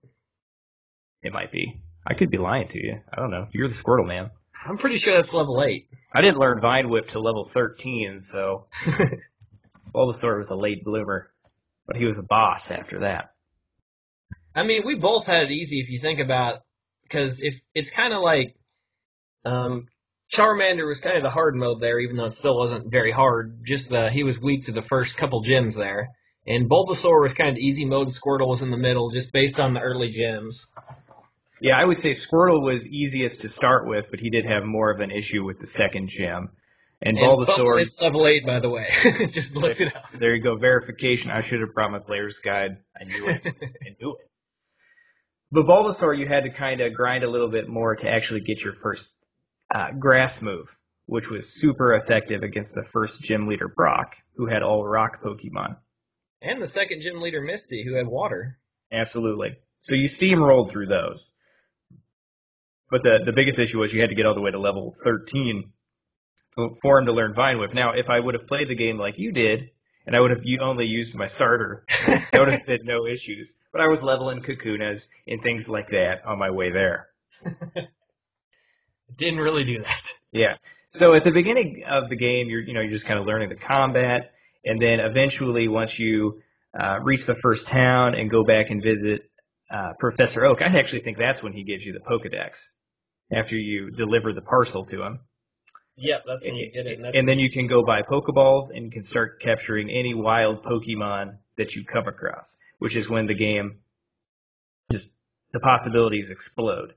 It might be. I could be lying to you. I don't know. You're the Squirtle man. I'm pretty sure that's level eight. I didn't learn Vine Whip till level thirteen, so... Bulbasaur was a late bloomer, but he was a boss after that. I mean, we both had it easy if you think about... Because if it's kind of like... Um, Charmander was kind of the hard mode there, even though it still wasn't very hard. Just the, he was weak to the first couple gyms there. And Bulbasaur was kind of easy mode, and Squirtle was in the middle, just based on the early gyms. Yeah, I would say Squirtle was easiest to start with, but he did have more of an issue with the second gym. And, and Bulbasaur is level eight, by the way. Just looked it up. There you go. Verification. I should have brought my player's guide. I knew it. I knew it. But Bulbasaur, you had to kind of grind a little bit more to actually get your first uh, grass move, which was super effective against the first gym leader, Brock, who had all rock Pokemon. And the second gym leader, Misty, who had water. Absolutely. So you steamrolled through those. But the, the biggest issue was you had to get all the way to level thirteen for him to learn Vine Whip. Now, if I would have played the game like you did, and I would have only used my starter, I would have said no issues. But I was leveling Kakunas and things like that on my way there. Didn't really do that. Yeah. So at the beginning of the game, you're you know you're just kind of learning the combat, and then eventually once you uh, reach the first town and go back and visit uh, Professor Oak, I actually think that's when he gives you the Pokédex after you deliver the parcel to him. Yep, that's when you get it. And, and then you can go buy Pokeballs and you can start capturing any wild Pokemon that you come across, which is when the game just the possibilities explode.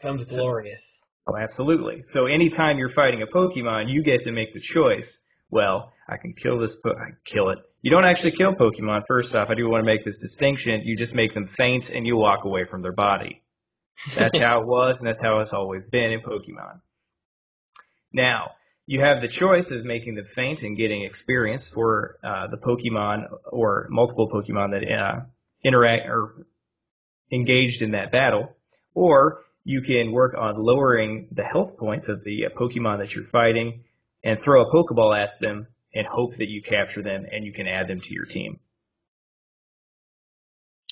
Comes glorious. So, oh, absolutely. So anytime you're fighting a Pokemon, you get to make the choice. Well, I can kill this. Po- I kill it. You don't actually kill Pokemon. First off, I do want to make this distinction. You just make them faint and you walk away from their body. That's how it was, and that's how it's always been in Pokemon. Now, you have the choice of making them faint and getting experience for uh, the Pokemon or multiple Pokemon that uh, interact or engaged in that battle, or you can work on lowering the health points of the uh, Pokemon that you're fighting and throw a Pokeball at them and hope that you capture them and you can add them to your team.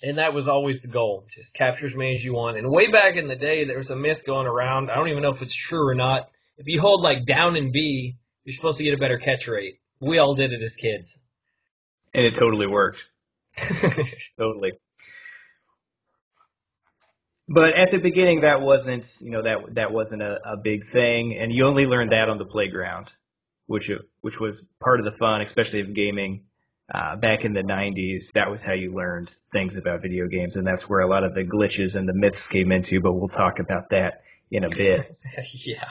And that was always the goal, just capture as many as you want. And way back in the day, there was a myth going around. I don't even know if it's true or not. If you hold, like, down and B, you're supposed to get a better catch rate. We all did it as kids. And it totally worked. Totally. But at the beginning, that wasn't, you know, that that wasn't a, a big thing. And you only learned that on the playground, which which was part of the fun, especially of gaming uh, back in the nineties. That was how you learned things about video games, and that's where a lot of the glitches and the myths came into, but we'll talk about that in a bit. Yeah.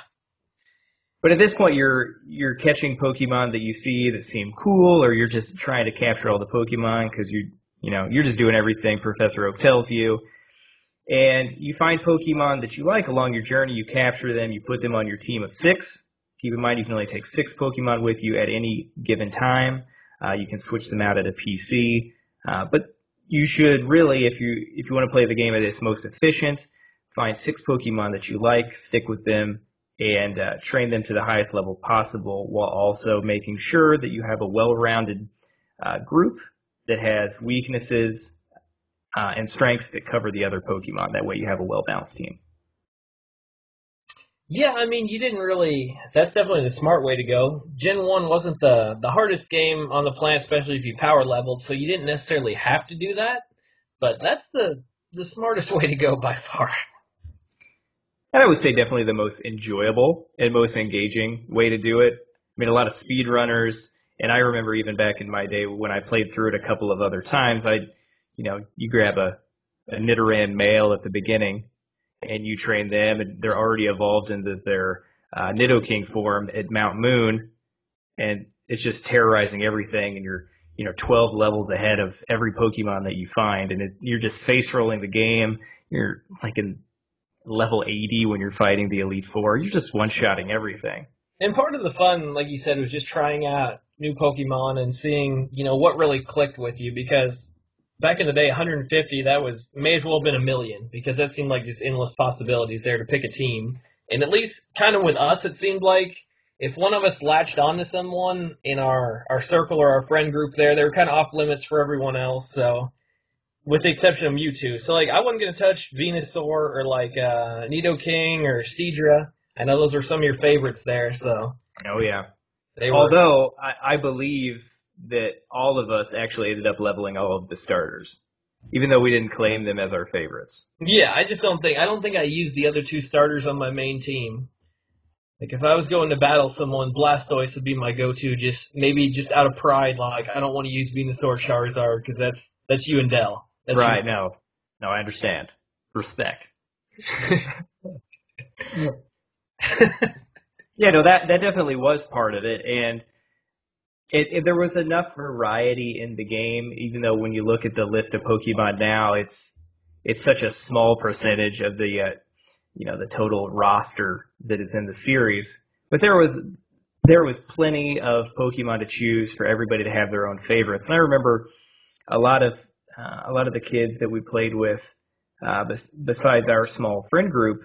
But at this point, you're you're catching Pokemon that you see that seem cool, or you're just trying to capture all the Pokemon because you you know you're just doing everything Professor Oak tells you, and you find Pokemon that you like along your journey. You capture them, you put them on your team of six. Keep in mind, you can only take six Pokemon with you at any given time. Uh, you can switch them out at a P C, uh, but you should really, if you if you want to play the game at its most efficient, find six Pokemon that you like, stick with them, and uh, train them to the highest level possible while also making sure that you have a well-rounded uh, group that has weaknesses uh, and strengths that cover the other Pokemon. That way you have a well-balanced team. Yeah, I mean, you didn't really... That's definitely the smart way to go. Gen one wasn't the, the hardest game on the planet, especially if you power-leveled, so you didn't necessarily have to do that, but that's the, the smartest way to go by far. And I would say definitely the most enjoyable and most engaging way to do it. I mean, a lot of speedrunners, and I remember even back in my day when I played through it a couple of other times, I, you know, you grab a, a Nidoran male at the beginning, and you train them, and they're already evolved into their uh, Nidoking form at Mount Moon, and it's just terrorizing everything, and you're, you know, twelve levels ahead of every Pokemon that you find, and it, you're just face-rolling the game. You're like in level eighty when you're fighting the Elite Four. You're just one-shotting everything. And part of the fun, like you said, was just trying out new Pokemon and seeing, you know, what really clicked with you, because back in the day, one hundred fifty, that was, may as well have been a million, because that seemed like just endless possibilities there to pick a team. And at least kind of with us, it seemed like if one of us latched on to someone in our, our circle or our friend group there, they were kind of off limits for everyone else, so... With the exception of Mewtwo. So, like, I wasn't going to touch Venusaur or, like, uh, Nidoking or Seadra. I know those were some of your favorites there, so. Oh, yeah. They were... Although, I, I believe that all of us actually ended up leveling all of the starters, even though we didn't claim them as our favorites. Yeah, I just don't think, I don't think I used the other two starters on my main team. Like, if I was going to battle someone, Blastoise would be my go-to, just, maybe just out of pride, like, I don't want to use Venusaur Charizard, because that's, that's you and Del. That's right, true. no. No, I understand. Respect. Yeah, no, that, that definitely was part of it, and it, it, there was enough variety in the game, even though when you look at the list of Pokemon now, it's it's such a small percentage of the uh, you know the total roster that is in the series. But there was there was plenty of Pokemon to choose for everybody to have their own favorites. And I remember a lot of uh, a lot of the kids that we played with, uh, bes- besides our small friend group.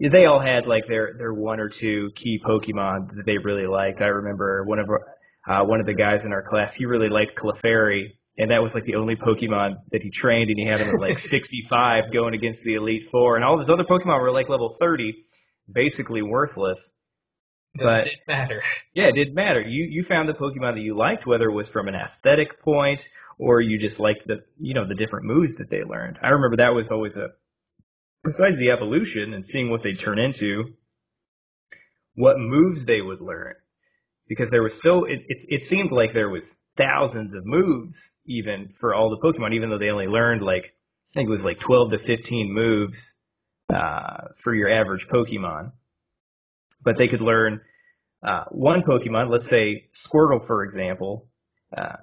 They all had like their, their one or two key Pokemon that they really liked. I remember one of uh, one of the guys in our class, he really liked Clefairy, and that was like the only Pokemon that he trained, and he had him at like sixty-five going against the Elite Four, and all of his other Pokemon were like level thirty, basically worthless. But it did matter. Yeah, it did matter. You you found the Pokemon that you liked, whether it was from an aesthetic point or you just liked the you know the different moves that they learned. I remember that was always a Besides the evolution and seeing what they turn into, what moves they would learn, because there was so it, it it seemed like there was thousands of moves even for all the Pokemon, even though they only learned like I think it was like twelve to fifteen moves uh, for your average Pokemon, but they could learn uh, one Pokemon. Let's say Squirtle, for example, uh,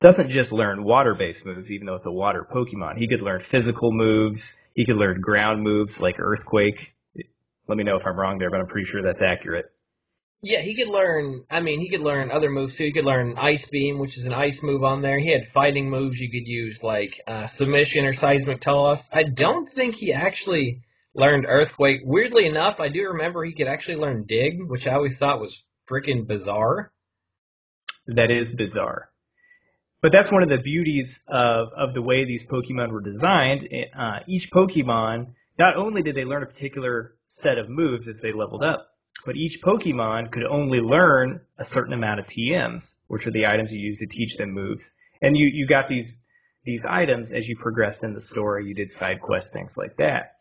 doesn't just learn water-based moves, even though it's a water Pokemon. He could learn physical moves. He could learn ground moves like Earthquake. Let me know if I'm wrong there, but I'm pretty sure that's accurate. Yeah, he could learn, I mean, he could learn other moves too. He could learn Ice Beam, which is an ice move on there. He had fighting moves you could use, like uh, Submission or Seismic Toss. I don't think he actually learned Earthquake. Weirdly enough, I do remember he could actually learn Dig, which I always thought was freaking bizarre. That is bizarre. But that's one of the beauties of, of the way these Pokemon were designed. Uh, each Pokemon, not only did they learn a particular set of moves as they leveled up, but each Pokemon could only learn a certain amount of T Ms, which are the items you use to teach them moves. And you, you got these these items as you progressed in the story. You did side quests, things like that.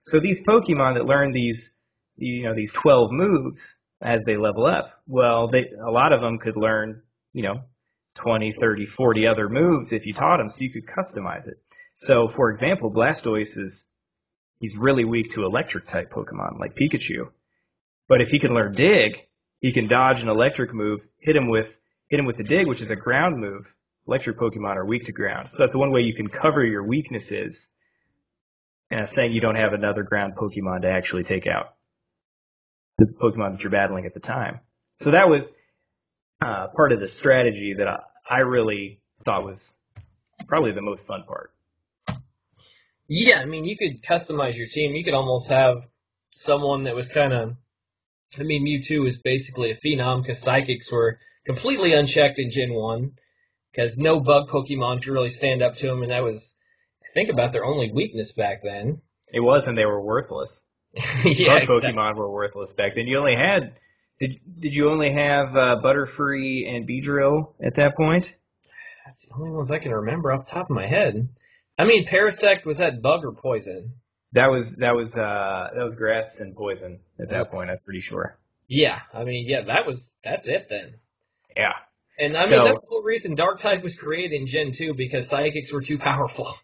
So these Pokemon that learn these, you know, these twelve moves as they level up, well, they a lot of them could learn, you know, twenty, thirty, forty other moves if you taught him, so you could customize it. So, for example, Blastoise is, he's really weak to electric-type Pokemon, like Pikachu. But if he can learn Dig, he can dodge an electric move, hit him with hit him with the Dig, which is a ground move. Electric Pokemon are weak to ground. So that's one way you can cover your weaknesses, uh, saying you don't have another ground Pokemon to actually take out the Pokemon that you're battling at the time. So that was... Uh, part of the strategy that I, I really thought was probably the most fun part. Yeah, I mean, you could customize your team. You could almost have someone that was kind of... I mean, Mewtwo was basically a phenom because psychics were completely unchecked in Gen one because no bug Pokemon could really stand up to him, and that was, I think, about their only weakness back then. It was, and they were worthless. Yeah, bug exactly. Pokemon were worthless back then. You only had... Did did you only have uh, Butterfree and Beedrill at that point? That's the only ones I can remember off the top of my head. I mean, Parasect, was that bug or poison? That was that was uh, that was grass and poison at that point. I'm pretty sure. Yeah, I mean, yeah, that was that's it then. Yeah, and I mean so, that's the whole reason Dark type was created in Gen two because psychics were too powerful.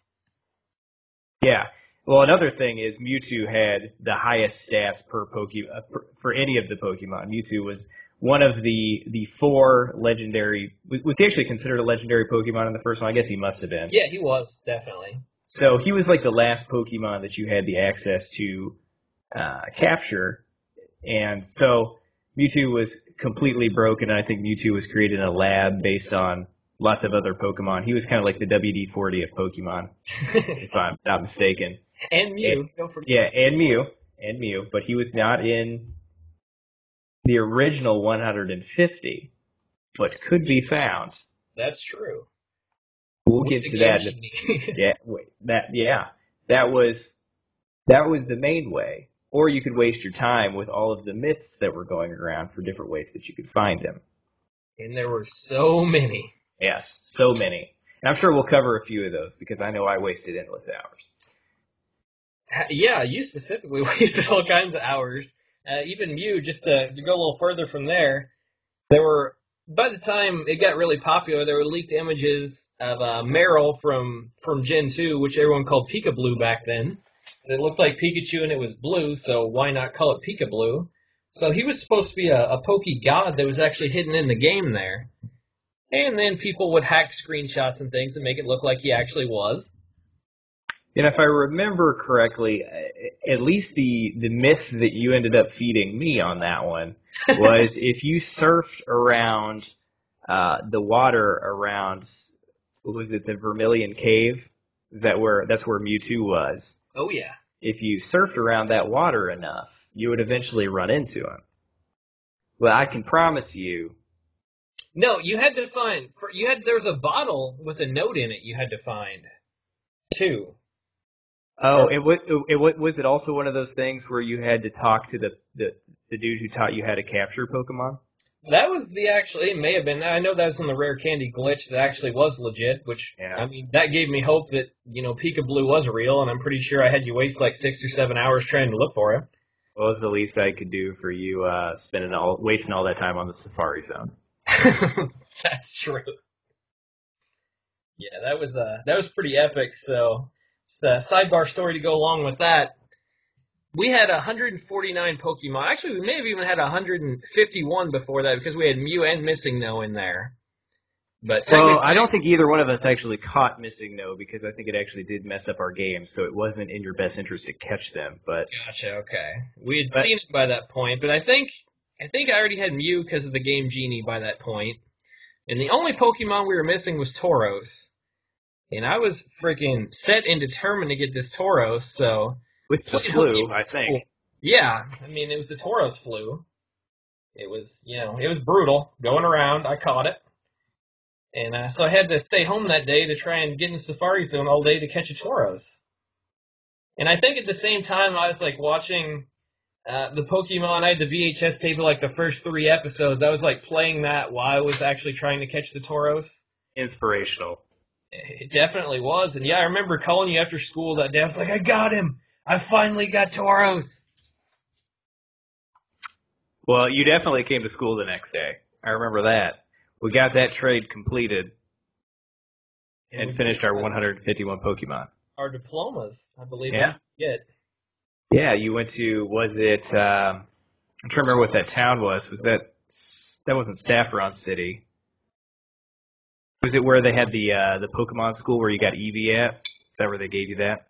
Yeah. Well, another thing is Mewtwo had the highest stats per Pokemon for any of the Pokemon. Mewtwo was one of the the four legendary. Was he actually considered a legendary Pokemon in the first one? I guess he must have been. Yeah, he was definitely. So he was like the last Pokemon that you had the access to uh, capture, and so Mewtwo was completely broken. I think Mewtwo was created in a lab based on lots of other Pokemon. He was kind of like the W D forty of Pokemon, if I'm not mistaken. And Mew, and, don't forget. Yeah, and Mew, and Mew, but he was not in the original one hundred fifty, but could be found. That's true. We'll What's get to that. yeah, wait, that yeah, that was that was the main way. Or you could waste your time with all of the myths that were going around for different ways that you could find him. And there were so many. Yes, so many. And I'm sure we'll cover a few of those because I know I wasted endless hours. Yeah, you specifically wasted all kinds of hours. Uh, even Mew, just to, to go a little further from there, there were, by the time it got really popular, there were leaked images of uh, Meryl from, from Gen two, which everyone called Pika Blue back then. It looked like Pikachu and it was blue, so why not call it Pika Blue? So he was supposed to be a, a Poke God that was actually hidden in the game there. And then people would hack screenshots and things and make it look like he actually was. And if I remember correctly, at least the, the myth that you ended up feeding me on that one was if you surfed around uh, the water around, what was it, the Vermilion Cave? That where that's where Mewtwo was. Oh, yeah. If you surfed around that water enough, you would eventually run into him. Well, I can promise you. No, you had to find. For, you had there was a bottle with a note in it. You had to find two. Oh, it was. It was it also one of those things where you had to talk to the, the the dude who taught you how to capture Pokemon. That was the actual. It may have been. I know that was in the Rare Candy glitch that actually was legit. Which yeah. I mean, that gave me hope that you know Pikachu was real, and I'm pretty sure I had you waste like six or seven hours trying to look for him. Well, it was the least I could do for you uh, spending all wasting all that time on the Safari Zone. That's true. Yeah, that was uh, that was pretty epic. So, just a sidebar story to go along with that. We had one hundred forty-nine Pokemon. Actually, we may have even had one hundred fifty-one before that because we had Mew and Missing No in there. But well, I don't think either one of us actually caught Missing No because I think it actually did mess up our game, so it wasn't in your best interest to catch them. But gotcha, okay. We had but, seen it by that point, but I think I think I already had Mew because of the Game Genie by that point. And the only Pokemon we were missing was Tauros. And I was freaking set and determined to get this Tauros, so... With the flu, I think. Yeah, I mean, it was the Tauros flu. It was, you know, it was brutal. Going around, I caught it. And uh, so I had to stay home that day to try and get in Safari Zone all day to catch a Tauros. And I think at the same time, I was, like, watching... Uh, the Pokemon, I had the V H S tape of like the first three episodes. I was like playing that while I was actually trying to catch the Tauros. Inspirational. It definitely was. And yeah, I remember calling you after school that day. I was like, I got him. I finally got Tauros. Well, you definitely came to school the next day. I remember that. We got that trade completed and, and finished our one hundred fifty-one Pokemon. Our diplomas, I believe. Yeah. Get. Yeah, you went to, was it, um, I can't remember what that town was. Was that, that wasn't Saffron City. Was it where they had the uh, the Pokemon school where you got Eevee at? Is that where they gave you that?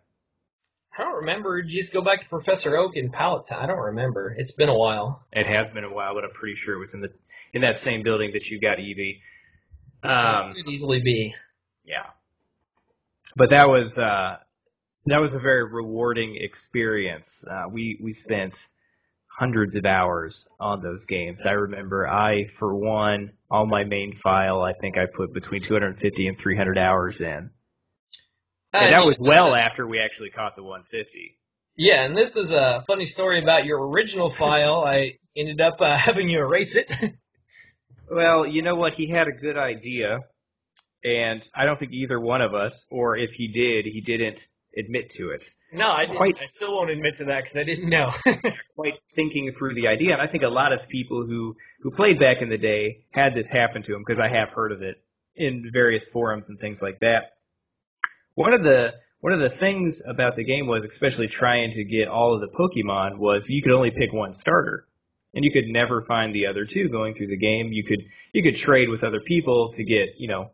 I don't remember. Did you just go back to Professor Oak in Pallet Town? I don't remember. It's been a while. It has been a while, but I'm pretty sure it was in the in that same building that you got Eevee. Um, it could easily be. Yeah. But that was... Uh, That was a very rewarding experience. Uh, we, we spent hundreds of hours on those games. I remember I, for one, on my main file, I think I put between two hundred fifty and three hundred hours in. And that was well after we actually caught the one hundred fifty. Yeah, and this is a funny story about your original file. I ended up uh, having you erase it. Well, you know what? He had a good idea, and I don't think either one of us, or if he did, he didn't admit to it. No, I didn't. Quite, I still won't admit to that because I didn't know. Quite thinking through the idea, and I think a lot of people who, who played back in the day had this happen to them because I have heard of it in various forums and things like that. One of the one of the things about the game was, especially trying to get all of the Pokemon, was you could only pick one starter, and you could never find the other two going through the game. You could you could trade with other people to get, you know,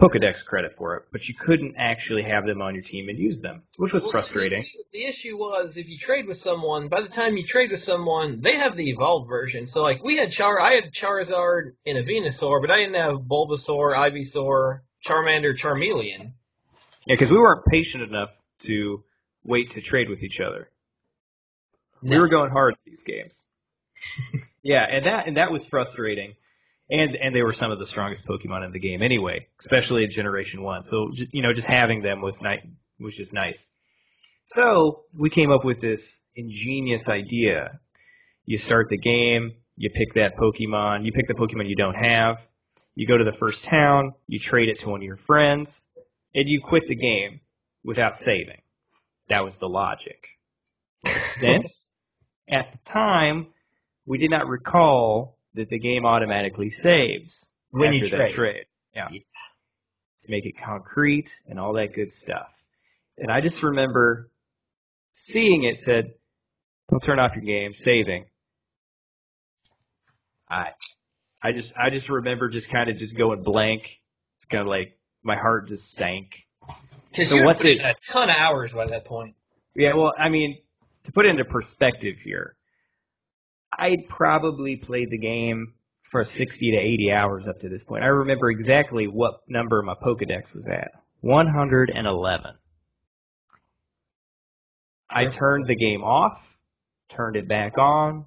Pokédex credit for it, but you couldn't actually have them on your team and use them, which was well, frustrating. The, the issue was, if you trade with someone, by the time you trade with someone, they have the evolved version. So, like, we had Char, I had Charizard and a Venusaur, but I didn't have Bulbasaur, Ivysaur, Charmander, Charmeleon. Yeah, because we weren't patient enough to wait to trade with each other. No. We were going hard at these games. Yeah, and that and that was frustrating. And and they were some of the strongest Pokemon in the game anyway, especially in Generation one. So, you know, just having them was, ni- was just nice. So we came up with this ingenious idea. You start the game, you pick that Pokemon, you pick the Pokemon you don't have, you go to the first town, you trade it to one of your friends, and you quit the game without saving. That was the logic. Since at the time, we did not recall that the game automatically saves when you trade. trade. Yeah. yeah. To make it concrete and all that good stuff. And I just remember seeing it said, don't turn off your game, saving. I I just I just remember just kind of just going blank. It's kind of like my heart just sank. Because so you put in a ton of hours by that point. Yeah, well, I mean, to put it into perspective here, I'd probably played the game for sixty to eighty hours up to this point. I remember exactly what number my Pokédex was at. one hundred eleven. I turned the game off, turned it back on.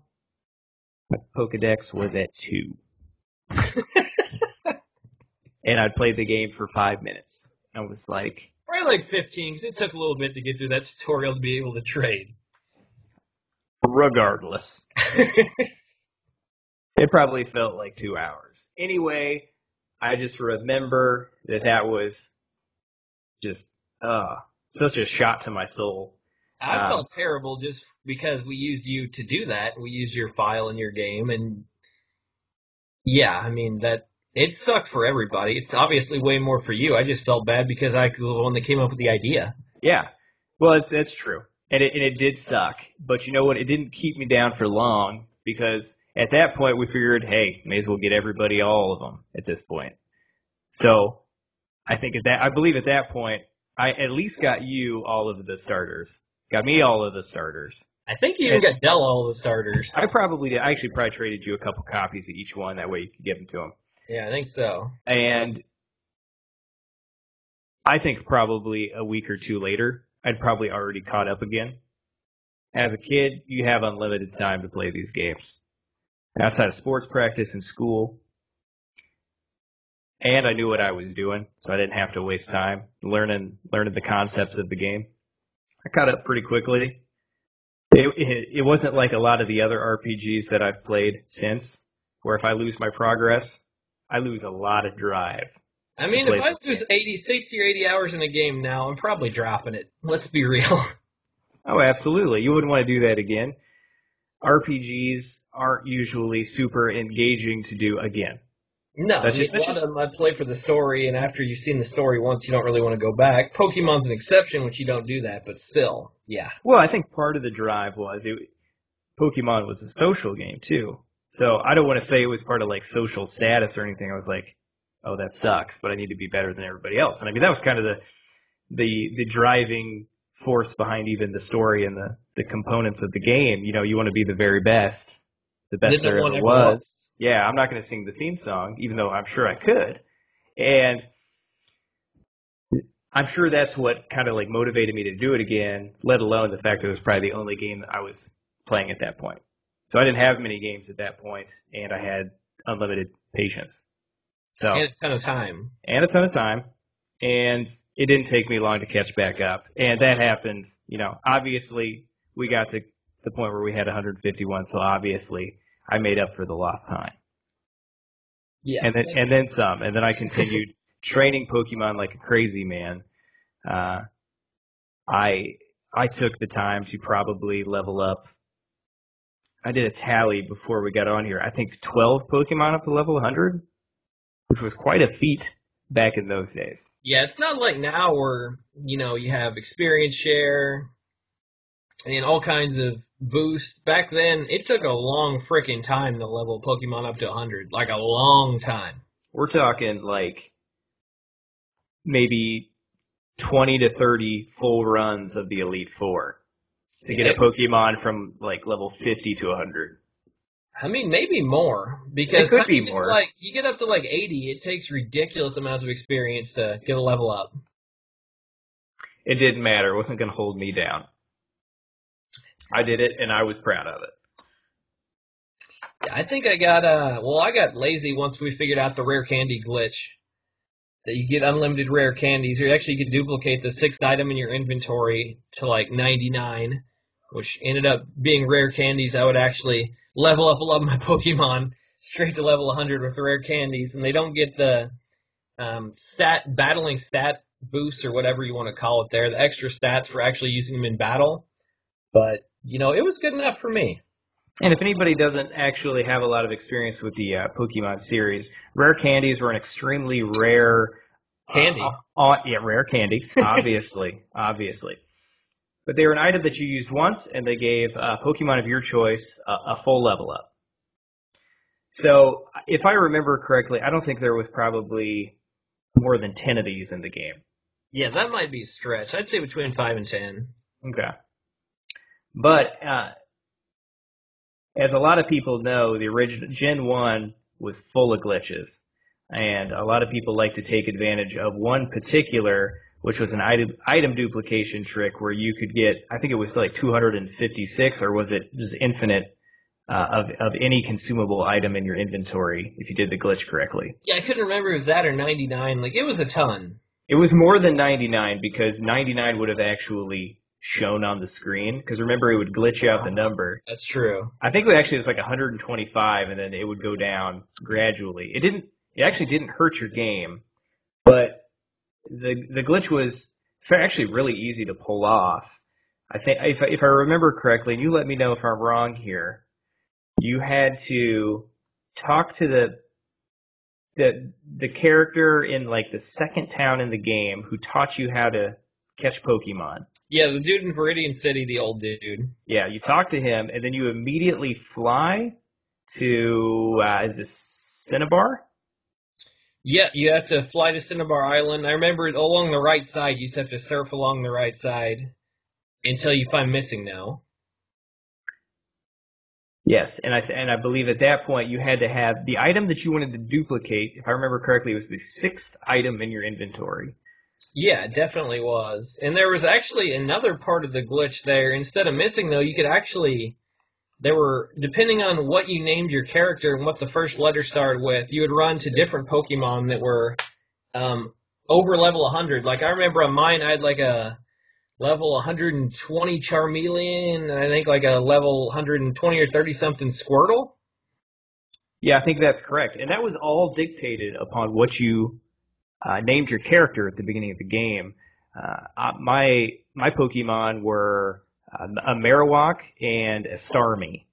My Pokédex was at two. And I'd played the game for five minutes. I was like... Probably like fifteen, because it took a little bit to get through that tutorial to be able to trade. Regardless. It probably felt like two hours. Anyway, I just remember that that was just uh, such a shot to my soul. I um, felt terrible just because we used you to do that. We used your file in your game, and yeah, I mean, that it sucked for everybody. It's obviously way more for you. I just felt bad because I was the one that came up with the idea. Yeah, well, it's, it's true, and it, and it did suck, but you know what? It didn't keep me down for long because... At that point, we figured, hey, may as well get everybody, all of them, at this point. So, I think at that, I believe at that point, I at least got you all of the starters. Got me all of the starters. I think you even got Dell all of the starters. I probably did. I actually probably traded you a couple copies of each one. That way you could give them to them. Yeah, I think so. And I think probably a week or two later, I'd probably already caught up again. As a kid, you have unlimited time to play these games. Outside of sports practice and school. And I knew what I was doing, so I didn't have to waste time learning learning the concepts of the game. I caught up pretty quickly. It, it, it wasn't like a lot of the other R P Gs that I've played since, where if I lose my progress, I lose a lot of drive. I mean, if I lose eighty, sixty or eighty hours in a game now, I'm probably dropping it. Let's be real. Oh, absolutely. You wouldn't want to do that again. R P Gs aren't usually super engaging to do again. No, that's just, that's just, a lot of them I play for the story, and after you've seen the story once, you don't really want to go back. Pokemon's an exception, which you don't do that, but still, yeah. Well, I think part of the drive was it, Pokemon was a social game, too. So I don't want to say it was part of, like, social status or anything. I was like, oh, that sucks, but I need to be better than everybody else. And, I mean, that was kind of the the, the driving force behind even the story and the, the components of the game. You know, you want to be the very best, the best there ever was. Yeah, I'm not going to sing the theme song, even though I'm sure I could. And I'm sure that's what kind of like motivated me to do it again, let alone the fact that it was probably the only game that I was playing at that point. So I didn't have many games at that point, and I had unlimited patience. So and a ton of time. And a ton of time. And it didn't take me long to catch back up. And that happened, you know, obviously we got to the point where we had one hundred fifty-one, so obviously I made up for the lost time. Yeah. And then, and then some. And then I continued training Pokemon like a crazy man. Uh, I I took the time to probably level up. I did a tally before we got on here. I think twelve Pokemon up to level one hundred, which was quite a feat. Back in those days. Yeah, it's not like now where, you know, you have experience share and all kinds of boosts. Back then, it took a long freaking time to level Pokemon up to one hundred. Like, a long time. We're talking, like, maybe twenty to thirty full runs of the Elite Four to yeah, get a Pokemon was... from, like, level fifty to one hundred. I mean, maybe more, because it could be more. Like, you get up to like eighty, it takes ridiculous amounts of experience to get a level up. It didn't matter. It wasn't going to hold me down. I did it, and I was proud of it. I think I got, uh, well, I got lazy once we figured out the rare candy glitch, that you get unlimited rare candies. You actually could duplicate the sixth item in your inventory to like ninety-nine, which ended up being rare candies. I would actually... level up a lot of my Pokemon straight to level one hundred with rare candies, and they don't get the um, stat battling stat boost or whatever you want to call it there, the extra stats for actually using them in battle. But, you know, it was good enough for me. And if anybody doesn't actually have a lot of experience with the uh, Pokemon series, rare candies were an extremely rare... Candy. Uh, uh, yeah, rare candy, obviously, obviously. But they were an item that you used once, and they gave a uh, Pokemon of your choice uh, a full level up. So if I remember correctly, I don't think there was probably more than ten of these in the game. Yeah, that might be a stretch. I'd say between five and ten. Okay. But uh, as a lot of people know, the original Gen one was full of glitches. And a lot of people like to take advantage of one particular, which was an item, item duplication trick where you could get, I think it was like two hundred fifty-six, or was it just infinite, uh, of, of any consumable item in your inventory if you did the glitch correctly. Yeah, I couldn't remember if it was that or ninety-nine. Like, it was a ton. It was more than ninety-nine because ninety-nine would have actually shown on the screen. Because remember, it would glitch out the number. That's true. I think it actually was like one hundred twenty-five, and then it would go down gradually. It didn't. It actually didn't hurt your game, but the the glitch was actually really easy to pull off. I think if I, if I remember correctly, and you let me know if I'm wrong here, you had to talk to the. The, the character in, like, the second town in the game who taught you how to catch Pokemon. Yeah, the dude in Viridian City, the old dude. Yeah, you talk to him, and then you immediately fly to, uh, is this Cinnabar? Yeah, you have to fly to Cinnabar Island. I remember along the right side, you just have to surf along the right side until you find Missing Now. Yes, and I th- and I believe at that point you had to have the item that you wanted to duplicate. If I remember correctly, it was the sixth item in your inventory. Yeah, it definitely was. And there was actually another part of the glitch there. Instead of missing, though, you could actually, there were, depending on what you named your character and what the first letter started with, you would run to different Pokemon that were um, over level one hundred. Like, I remember on mine, I had like a level one hundred twenty Charmeleon, and I think like a level one hundred twenty or thirty-something Squirtle? Yeah, I think that's correct. And that was all dictated upon what you uh, named your character at the beginning of the game. Uh, my my Pokemon were a Marowak and a Starmie.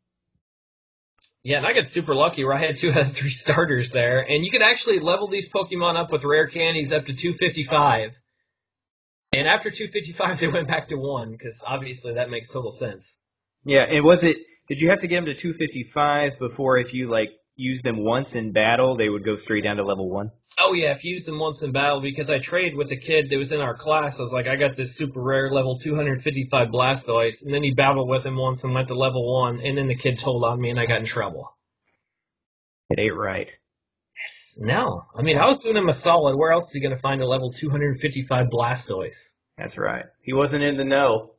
Yeah, and I got super lucky where I had two out of three starters there. And you could actually level these Pokemon up with rare candies up to two fifty-five. And after two fifty-five, they went back to one, because obviously that makes total sense. Yeah, and was it, did you have to get them to two fifty-five before if you, like, used them once in battle, they would go straight down to level one? Oh, yeah, if you used them once in battle, because I traded with a kid that was in our class. I was like, I got this super rare level two hundred fifty-five Blastoise, and then he battled with him once and went to level one, and then the kid told on me, and I got in trouble. It ain't right. No. I mean, I was doing him a solid. Where else is he going to find a level two hundred fifty-five Blastoise? That's right. He wasn't in the know.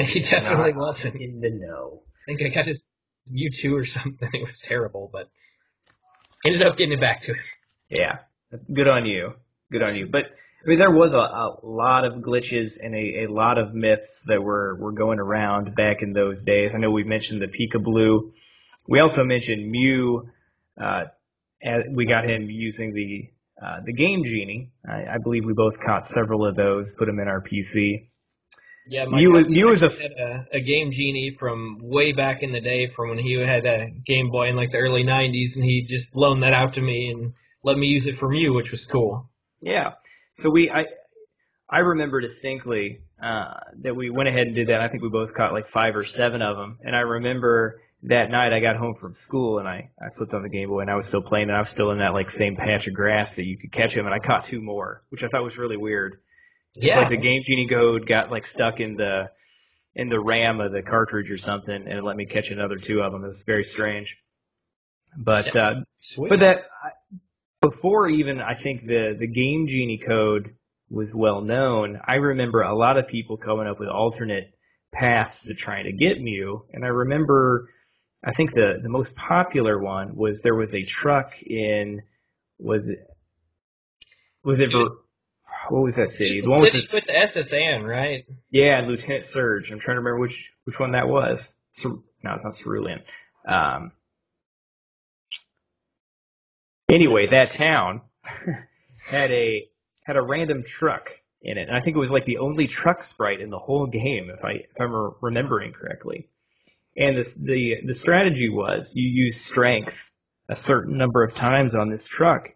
He definitely Not wasn't. in the know. I think I got his Mewtwo or something. It was terrible, but ended up getting it back to him. Yeah. Good on you. Good on you. But, I mean, there was a, a lot of glitches and a, a lot of myths that were, were going around back in those days. I know we mentioned the Pikachu. We also mentioned Mew. Uh, And we got him using the uh, the Game Genie. I, I believe we both caught several of those, put them in our P C. Yeah, my Mew, cousin Mew was a, had a, a Game Genie from way back in the day, from when he had a Game Boy in like the early nineties, and he just loaned that out to me and let me use it for Mew, which was cool. Yeah, so we I I remember distinctly uh, that we went ahead and did that. I think we both caught like five or seven of them, and I remember. That night I got home from school and I, I flipped on the Game Boy and I was still playing and I was still in that like same patch of grass that you could catch him, and I caught two more, which I thought was really weird. Yeah. It's like the Game Genie code got like stuck in the in the RAM of the cartridge or something, and it let me catch another two of them. It was very strange. But yeah, uh, but that before even I think the, the Game Genie code was well known, I remember a lot of people coming up with alternate paths to trying to get Mew, and I remember. I think the, the most popular one was there was a truck in, was it, was it, Ver, what was that city? The one with the, with the S S N, right? Yeah, Lieutenant Surge. I'm trying to remember which, which one that was. Cer, no, it's not Cerulean. Um, anyway, that town had a, had a random truck in it. And I think it was like the only truck sprite in the whole game, if I, if I'm remembering correctly. And the, the the strategy was you use strength a certain number of times on this truck,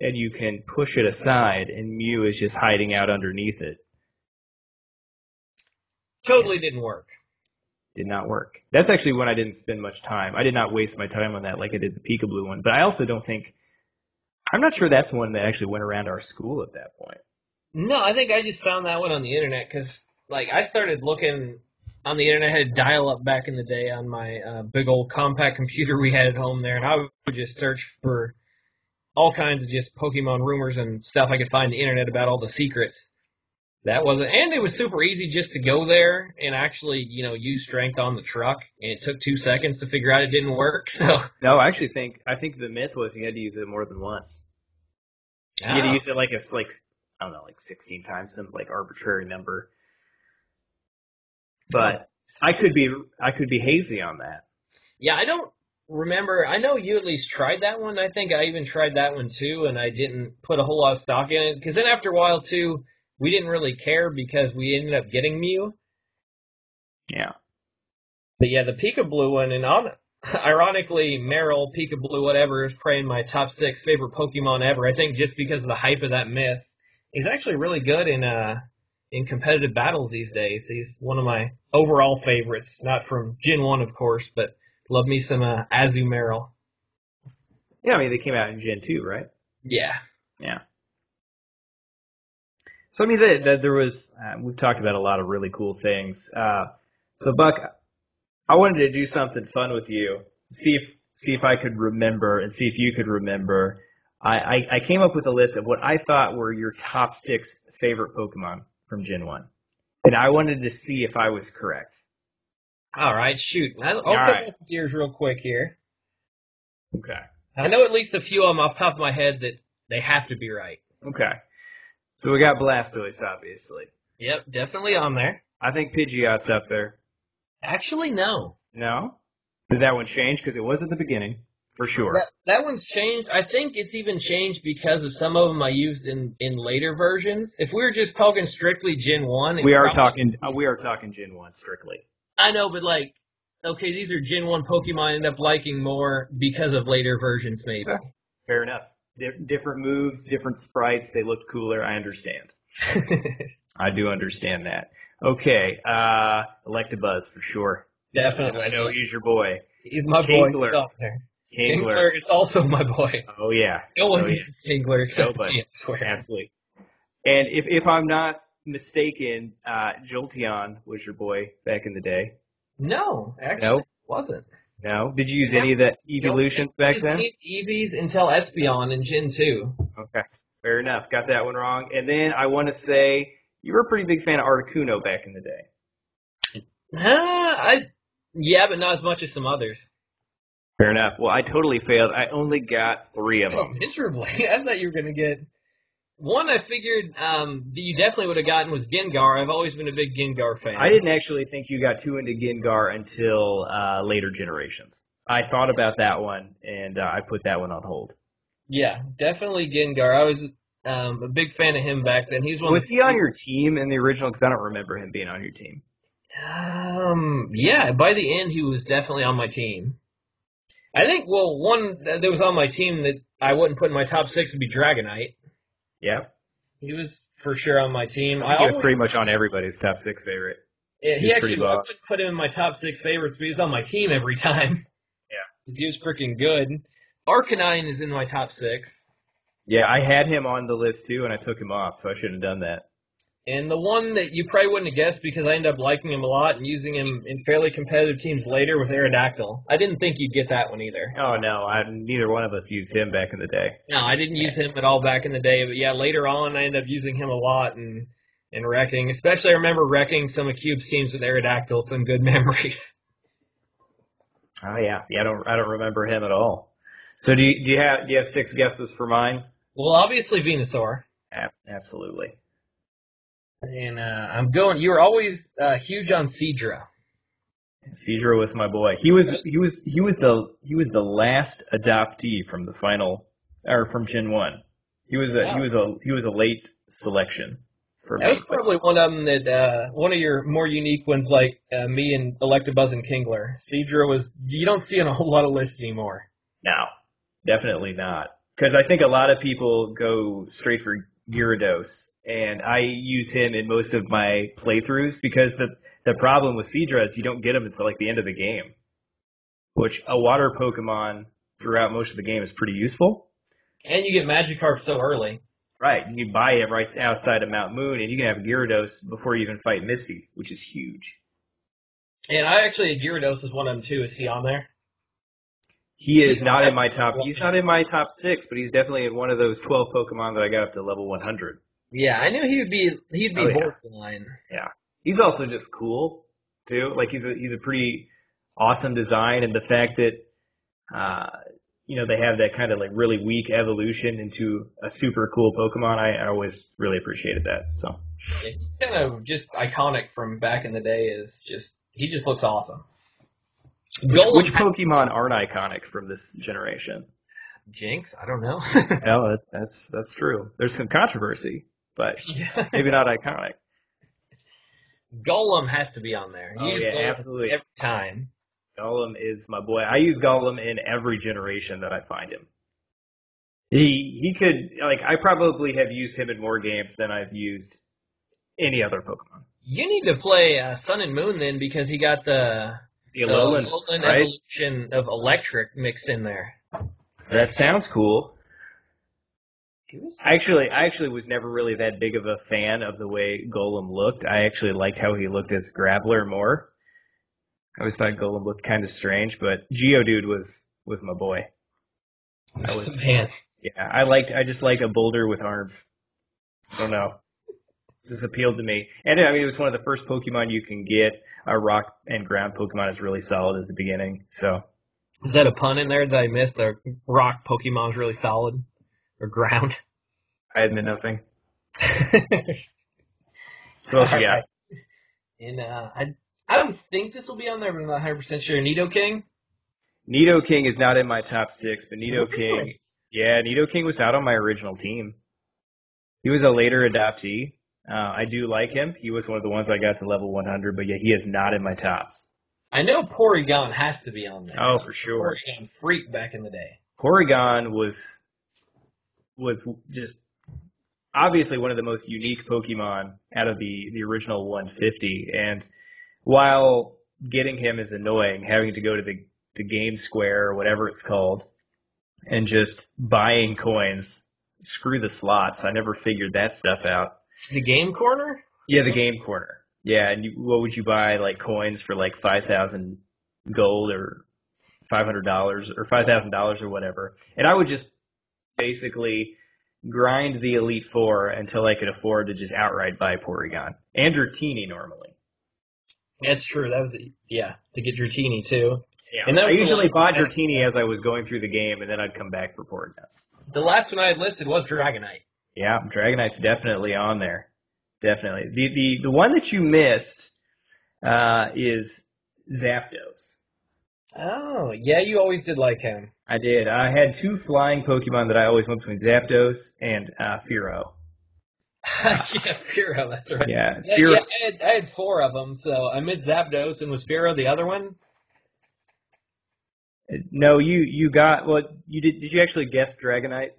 and you can push it aside, and Mew is just hiding out underneath it. Totally didn't work. did not work. That's actually when I didn't spend much time. I did not waste my time on that like I did the Peekaboo one. But I also don't think, I'm not sure that's one that actually went around our school at that point. No, I think I just found that one on the internet because, like, I started looking on the internet. I had dial-up back in the day on my uh, big old compact computer we had at home there, and I would just search for all kinds of just Pokemon rumors and stuff I could find on the internet about all the secrets. That wasn't, and it was super easy just to go there and actually, you know, use strength on the truck. And it took two seconds to figure out it didn't work. So no, I actually think I think the myth was you had to use it more than once. You oh. had to use it like a like I don't know, like sixteen times, some like arbitrary number. But I could be I could be hazy on that. Yeah, I don't remember. I know you at least tried that one. I think I even tried that one too, and I didn't put a whole lot of stock in it because then after a while too. We didn't really care because we ended up getting Mew. Yeah. But yeah, the Peekaboo one, and on, ironically, Meryl, Peekaboo, whatever, is probably my top six favorite Pokemon ever. I think just because of the hype of that myth. He's actually really good in uh, in competitive battles these days. He's one of my overall favorites, not from Gen one, of course, but love me some uh, Azumarill. Yeah, I mean, they came out in Gen two, right? Yeah. Yeah. So, I mean, that the, there was, uh, we've talked about a lot of really cool things. Uh, so, Buck, I wanted to do something fun with you, see if see if I could remember and see if you could remember. I, I, I came up with a list of what I thought were your top six favorite Pokemon from Gen one. And I wanted to see if I was correct. All right, shoot. I'll, I'll come right. up with yours real quick here. Okay. I know at least a few of them off the top of my head that they have to be right. Okay. So we got Blastoise, obviously. Yep, definitely on there. I think Pidgeot's up there. Actually, no. No? Did that one change? Because it was at the beginning, for sure. That, that one's changed. I think it's even changed because of some of them I used in, in later versions. If we were just talking strictly Gen one... We are, probably... talking, uh, we are talking Gen one strictly. I know, but like, okay, these are Gen one Pokemon I end up liking more because of later versions, maybe. Okay. Fair enough. Different moves, different sprites. They looked cooler. I understand. I do understand that. Okay. Uh, Electabuzz for sure. Definitely. I know he's your boy. He's my Kingler. boy. Kingler. Kingler is also my boy. Oh, yeah. No one oh, uses yeah. Kingler except me, I swear. Absolutely. And if, if I'm not mistaken, uh, Jolteon was your boy back in the day. No, actually nope. it wasn't. No? Did you use yeah. any of the evolutions nope. back then? Eevees until Espeon in Gen two. Okay. Fair enough. Got that one wrong. And then I want to say you were a pretty big fan of Articuno back in the day. Uh, I Yeah, but not as much as some others. Fair enough. Well, I totally failed. I only got three of them. Oh, miserably. I thought you were going to get... One I figured um, that you definitely would have gotten was Gengar. I've always been a big Gengar fan. I didn't actually think you got too into Gengar until uh, later generations. I thought about that one, and uh, I put that one on hold. Yeah, definitely Gengar. I was um, a big fan of him back then. He's one Was he on your team in the original? Because I don't remember him being on your team. Um, yeah, by the end, he was definitely on my team. I think, well, one that was on my team that I wouldn't put in my top six would be Dragonite. Yeah, he was for sure on my team. I, I he was always, pretty much on everybody's top six favorite. Yeah, he, he actually I wouldn't put him in my top six favorites, but he was on my team every time. Yeah, he was freaking good. Arcanine is in my top six. Yeah, I had him on the list too, and I took him off, so I shouldn't have done that. And the one that you probably wouldn't have guessed because I ended up liking him a lot and using him in fairly competitive teams later was Aerodactyl. I didn't think you'd get that one either. Oh, no. I, neither one of us used him back in the day. No, I didn't use him at all back in the day. But, yeah, later on I ended up using him a lot and, and wrecking. Especially I remember wrecking some of Cube's teams with Aerodactyl. Some good memories. Oh, yeah. Yeah, I don't I don't remember him at all. So do you, do you have do you have six guesses for mine? Well, obviously Venusaur. Absolutely. And uh, I'm going. You were always uh, huge on Seadra. Seadra was my boy. He was he was he was the he was the last adoptee from the final or from Gen One. He was a wow. he was a he was a late selection for me. That was probably one of them that uh, one of your more unique ones, like uh, me and Electabuzz and Kingler. Seadra was you don't see on a whole lot of lists anymore. No, definitely not. Because I think a lot of people go straight for Gyarados and I use him in most of my playthroughs because the the problem with Seadra is you don't get him until like the end of the game, which a water Pokemon throughout most of the game is pretty useful. And you get Magikarp so early. Right, you can buy it right outside of Mount Moon, and you can have Gyarados before you even fight Misty, which is huge. And I actually, Gyarados is one of them too. Is he on there? He is not in my top, he's not in my top six, but he's definitely in one of those twelve Pokemon that I got up to level one hundred. Yeah, I knew he would be, he'd be oh, yeah. borderline. Yeah. He's also just cool, too. Like, he's a, he's a pretty awesome design, and the fact that, uh, you know, they have that kind of, like, really weak evolution into a super cool Pokemon, I, I always really appreciated that, so. Yeah, he's kind of just iconic from back in the day is just, he just looks awesome. Golem. Which Pokemon aren't iconic from this generation? Jinx? I don't know. No, that's, that's true. There's some controversy, but yeah. Maybe not iconic. Golem has to be on there. You oh, use yeah, Golem absolutely. Every time. Golem is my boy. I use Golem in every generation that I find him. He he could, like, I probably have used him in more games than I've used any other Pokemon. You need to play uh, Sun and Moon then, because he got the, the Alolan, the Alolan right? evolution of Electric mixed in there. That sounds cool. Actually, I actually was never really that big of a fan of the way Golem looked. I actually liked how he looked as Graveler more. I always thought Golem looked kind of strange, but Geodude was, was my boy. I was man. Yeah, I liked. I just like a boulder with arms. I don't know. This appealed to me, and I mean, it was one of the first Pokemon you can get. A rock and ground Pokemon is really solid at the beginning, so. Is that a pun in there that I missed? The rock Pokemon's really solid? Or ground? I admit nothing. What else you got? And, uh, I, I don't think this will be on there, but I'm not one hundred percent sure. Nidoking? Nidoking is not in my top six, but Nidoking... Really? Yeah, Nidoking was not on my original team. He was a later adoptee. Uh, I do like him. He was one of the ones I got to level one hundred, but yeah, he is not in my tops. I know Porygon has to be on there. Oh, for sure. Porygon freak back in the day. Porygon was was just obviously one of the most unique Pokemon out of the, the original one fifty. And while getting him is annoying, having to go to the, the game square or whatever it's called and just buying coins, screw the slots. I never figured that stuff out. The game corner? Yeah, the game corner. Yeah, and you, what would you buy, like, coins for, like, five thousand gold or five hundred dollars or five thousand dollars or whatever? And I would just basically grind the Elite Four until I could afford to just outright buy Porygon. And Dratini, normally. That's true. That was, the, yeah, to get Dratini, too. Yeah, and that I usually bought Dratini as I was going through the game, and then I'd come back for Porygon. The last one I had listed was Dragonite. Yeah, Dragonite's definitely on there. Definitely. The, the the one that you missed uh, is Zapdos. Oh, yeah, you always did like him. I did. I had two flying Pokemon that I always went between, Zapdos and uh, Fearow. Yeah, Fearow, that's right. Yeah, Fearow. yeah I, had, I had four of them, so I missed Zapdos, and was Fearow the other one? No, you, you got, well, you did, did you actually guess Dragonite?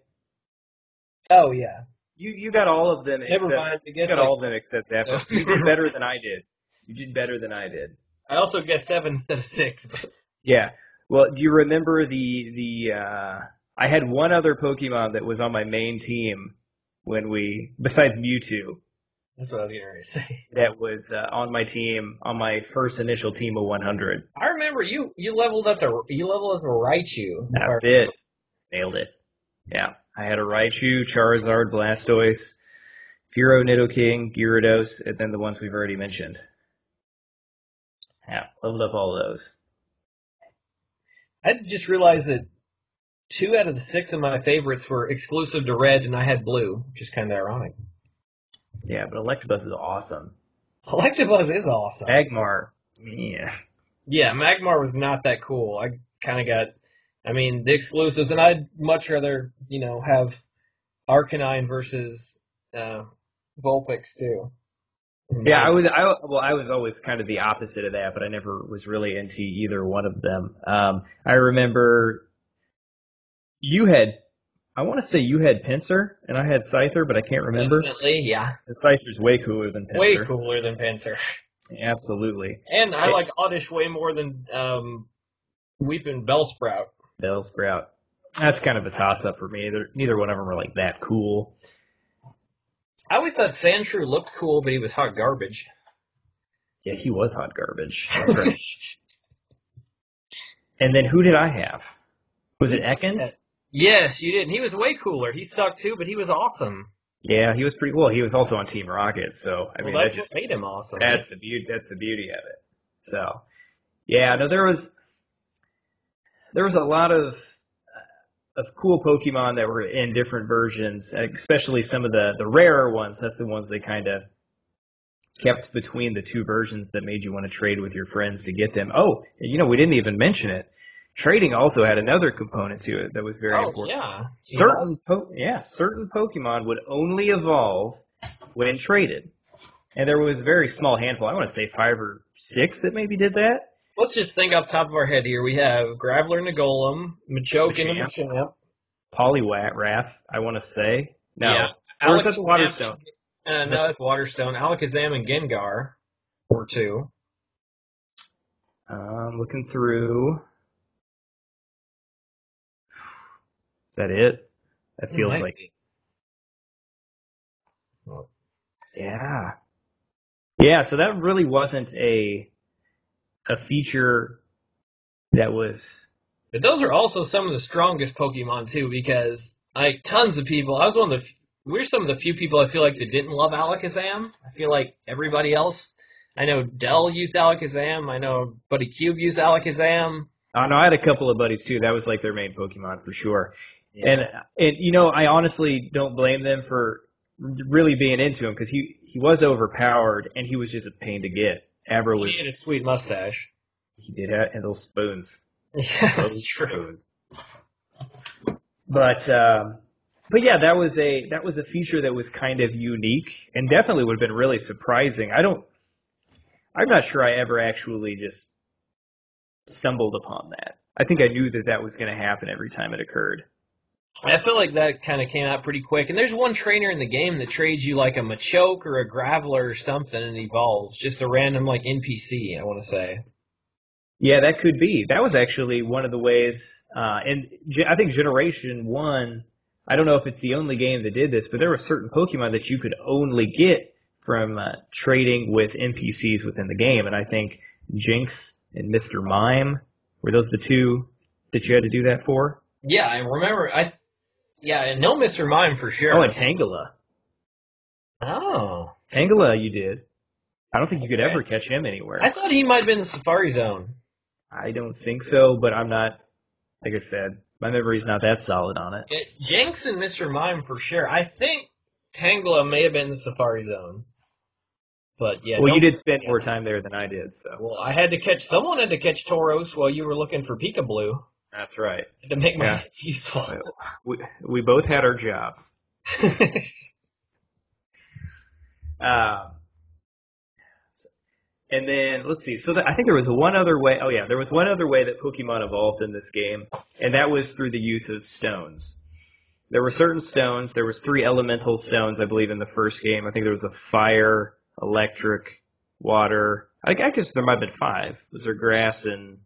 Oh, yeah. You you got all of them. Never except, mind. I guess you got like, all of them except Zapdos. You did better than I did. You did better than I did. I also guessed seven instead of six. But. Yeah. Well, do you remember the the? Uh, I had one other Pokemon that was on my main team when we, besides Mewtwo. That's what I was going to say. That was uh, on my team on my first initial team of one hundred. I remember you you leveled up the you leveled up the Raichu. That's it. Nailed it. Yeah. I had a Raichu, Charizard, Blastoise, Fearow, Nidoking, Gyarados, and then the ones we've already mentioned. Yeah, leveled up all those. I just realized that two out of the six of my favorites were exclusive to Red, and I had Blue, which is kind of ironic. Yeah, but Electabuzz is awesome. Electabuzz is awesome. Magmar, yeah. Yeah, Magmar was not that cool. I kind of got... I mean, the exclusives, and I'd much rather, you know, have Arcanine versus uh, Vulpix, too. Yeah, I was, I, well, I was always kind of the opposite of that, but I never was really into either one of them. Um, I remember you had I want to say you had Pinsir and I had Scyther, but I can't remember. Definitely, yeah. And Scyther's way cooler than Pinsir. Way cooler than Pinsir. Absolutely. And I it, like Oddish way more than um, Weeping Bellsprout. Bellsprout. That's kind of a toss-up for me. They're, neither one of them are like that cool. I always thought Sandshrew looked cool, but he was hot garbage. Yeah, he was hot garbage. That's right. And then who did I have? Was it Ekans? Yes, you did. He was way cooler. He sucked too, but he was awesome. Yeah, he was pretty cool. He was also on Team Rocket, so I well, mean, that's that just what made him awesome. That's the beauty. That's the beauty of it. So, yeah, no, there was there was a lot of of cool Pokemon that were in different versions, especially some of the the rarer ones. That's the ones they kind of kept between the two versions that made you want to trade with your friends to get them. Oh, you know, we didn't even mention it. Trading also had another component to it that was very oh, important. Yeah. Certain po- yeah, certain Pokemon would only evolve when traded. And there was a very small handful, I want to say five or six that maybe did that. Let's just think off the top of our head here. We have Graveler and a Golem, Machoke and a Machamp. Poliwrath, I want to say. No. Yeah. Or is that the Waterstone? Uh, no, that's Waterstone. Alakazam and Gengar were two. Um, looking through... Is that it? That feels it like. Well, yeah. Yeah, so that really wasn't a a feature that was. But those are also some of the strongest Pokemon, too, because, like, tons of people. I was one of the. We're some of the few people I feel like that didn't love Alakazam. I feel like everybody else. I know Dell used Alakazam. I know Buddy Cube used Alakazam. Oh, no, I had a couple of buddies, too. That was, like, their main Pokemon for sure. Yeah. And, and, you know, I honestly don't blame them for really being into him because he, he was overpowered and he was just a pain to get. Abra was... He had a sweet mustache. He did have... And those spoons. Yeah, those that's true. Spoons. But, um, but yeah, that was a that was a feature that was kind of unique and definitely would have been really surprising. I don't... I'm not sure I ever actually just stumbled upon that. I think I knew that that was going to happen every time it occurred. I feel like that kind of came out pretty quick. And there's one trainer in the game that trades you like a Machoke or a Graveler or something and evolves. Just a random like N P C, I want to say. Yeah, that could be. That was actually one of the ways, uh, and I think Generation one, I don't know if it's the only game that did this, but there were certain Pokemon that you could only get from uh, trading with N P Cs within the game. And I think Jinx and Mister Mime, were those the two that you had to do that for? Yeah, I remember. I yeah, and no Mister Mime for sure. Oh, and Tangela. Oh, Tangela, you did. I don't think you could okay. ever catch him anywhere. I thought he might have been in Safari Zone. I don't think so, but I'm not. Like I said, my memory's not that solid on it. it Jinx and Mister Mime for sure. I think Tangela may have been in Safari Zone. But yeah, well, you did spend more time there than I did. So. Well, I had to catch someone had to catch Tauros while you were looking for Pika Blue. That's right. To make yeah. myself useful. We, we both had our jobs. um, and then let's see. So the, I think there was one other way. Oh yeah, there was one other way that Pokemon evolved in this game, and that was through the use of stones. There were certain stones. There was three elemental stones, I believe, in the first game. I think there was a fire, electric, water. I, I guess there might have been five. Was there grass and...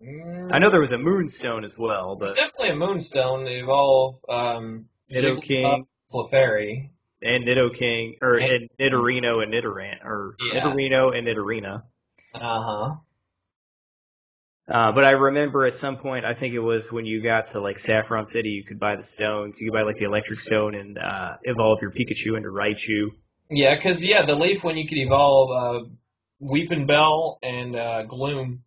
I know there was a moonstone as well, but... There's definitely a moonstone. They evolve, um... Nidoking. Clefairy. And Nidoking, or and, and Nidorino and Nidoran, or yeah. Nidorino and Nidorina. Uh-huh. Uh, but I remember at some point, I think it was when you got to, like, Saffron City, you could buy the stones. You could buy, like, the electric stone and uh, evolve your Pikachu into Raichu. Yeah, because, yeah, the leaf one you could evolve uh, Weeping Bell and uh, Gloom.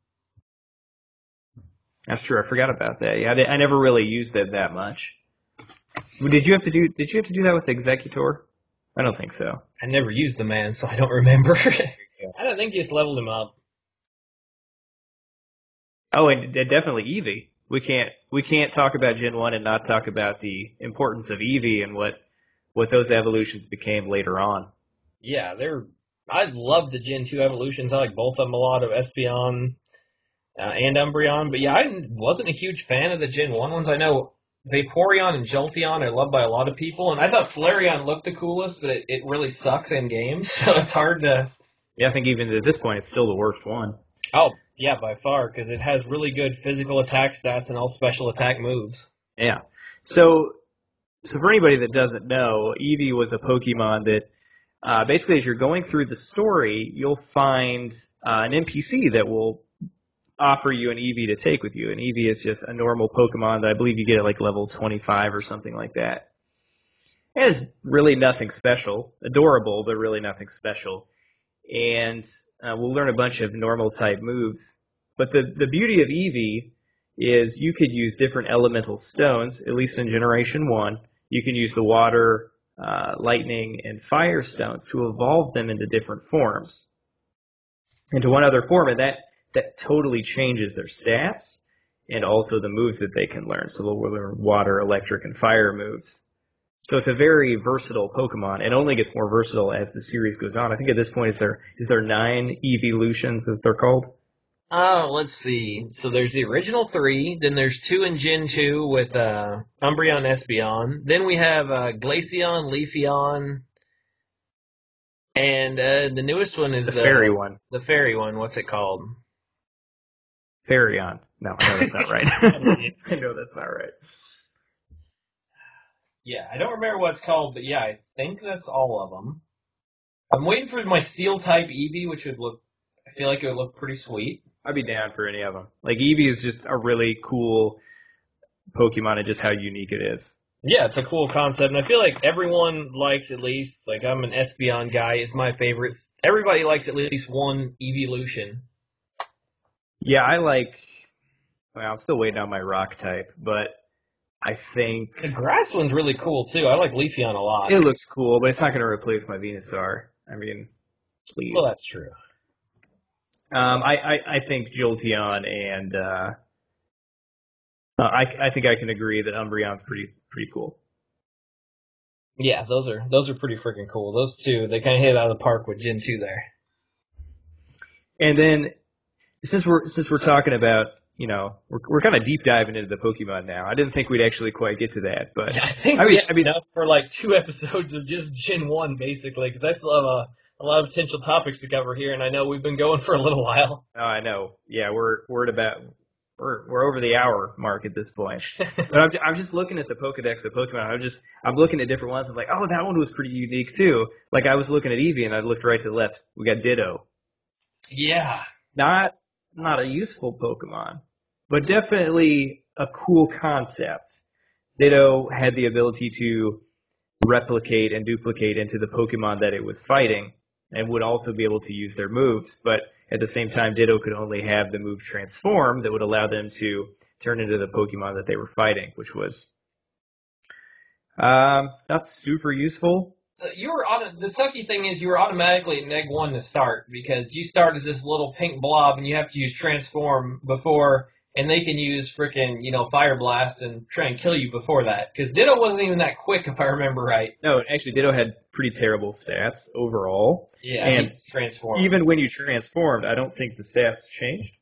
That's true. I forgot about that. Yeah, I, I never really used it that much. Did you have to do? Did you have to do that with Exeggutor? I don't think so. I never used the man, so I don't remember. I don't think you just leveled him up. Oh, and definitely Eevee. We can't we can't talk about Gen one and not talk about the importance of Eevee and what what those evolutions became later on. Yeah, they're. I love the Gen two evolutions. I like both of them a lot. Of Espeon. Uh, and Umbreon, but yeah, I wasn't a huge fan of the Gen one ones. I know Vaporeon and Jolteon are loved by a lot of people, and I thought Flareon looked the coolest, but it, it really sucks in games, so it's hard to... Yeah, I think even at this point, it's still the worst one. Oh, yeah, by far, because it has really good physical attack stats and all special attack moves. Yeah. So, so for anybody that doesn't know, Eevee was a Pokemon that, uh, basically as you're going through the story, you'll find uh, an N P C that will offer you an Eevee to take with you. And Eevee is just a normal Pokemon that I believe you get at like level twenty-five or something like that. It has really nothing special. Adorable, but really nothing special. And uh, we'll learn a bunch of normal-type moves. But the, the beauty of Eevee is you could use different elemental stones, at least in Generation one. You can use the water, uh, lightning, and fire stones to evolve them into different forms. Into one other form, and that, that totally changes their stats and also the moves that they can learn. So they'll learn water, electric, and fire moves. So it's a very versatile Pokemon. It only gets more versatile as the series goes on. I think at this point, is there is there nine evolutions, as they're called? Oh, let's see. So there's the original three. Then there's two in Gen two with uh, Umbreon, Espeon. Then we have uh, Glaceon, Leafeon. And uh, the newest one is the, the fairy one. The fairy one. What's it called? Fearion. No, I know that's not right. I know that's not right. Yeah, I don't remember what it's called, but yeah, I think that's all of them. I'm waiting for my Steel-type Eevee, which would look... I feel like it would look pretty sweet. I'd be down for any of them. Like, Eevee is just a really cool Pokemon and just how unique it is. Yeah, it's a cool concept, and I feel like everyone likes at least... Like, I'm an Espeon guy, it's my favorite. Everybody likes at least one evolution. Yeah, I like... Well, I'm still waiting on my Rock-type, but... I think... The grass one's really cool, too. I like Leafeon a lot. It looks cool, but it's not going to replace my Venusaur. I mean, please. Well, that's true. Um, I, I, I think Jolteon and... Uh, uh, I, I think I can agree that Umbreon's pretty pretty cool. Yeah, those are those are pretty freaking cool. Those two, they kind of hit it out of the park with Gen two there. And then, since we're since we're talking about... You know, we're we're kind of deep diving into the Pokemon now. I didn't think we'd actually quite get to that, but yeah, I think I mean, we I mean, enough for like two episodes of just Gen one, basically, because I still have a, a lot of potential topics to cover here, and I know we've been going for a little while. Oh, I know. Yeah, we're we're at about we're we're over the hour mark at this point. But I'm I'm just looking at the Pokédex of Pokemon. I'm just I'm looking at different ones. I'm like, oh, that one was pretty unique too. Like I was looking at Eevee, and I looked right to the left. We got Ditto. Yeah. Not. Not a useful Pokemon, but definitely a cool concept. Ditto had the ability to replicate and duplicate into the Pokemon that it was fighting and would also be able to use their moves, but at the same time, Ditto could only have the move Transform that would allow them to turn into the Pokemon that they were fighting, which was um, not super useful. You were auto- the sucky thing is you were automatically at neg one to start because you start as this little pink blob and you have to use Transform before, and they can use frickin', you know, Fire Blast and try and kill you before that. Because Ditto wasn't even that quick, if I remember right. No, actually, Ditto had pretty terrible stats overall. Yeah, and he transformed. Even when you transformed, I don't think the stats changed.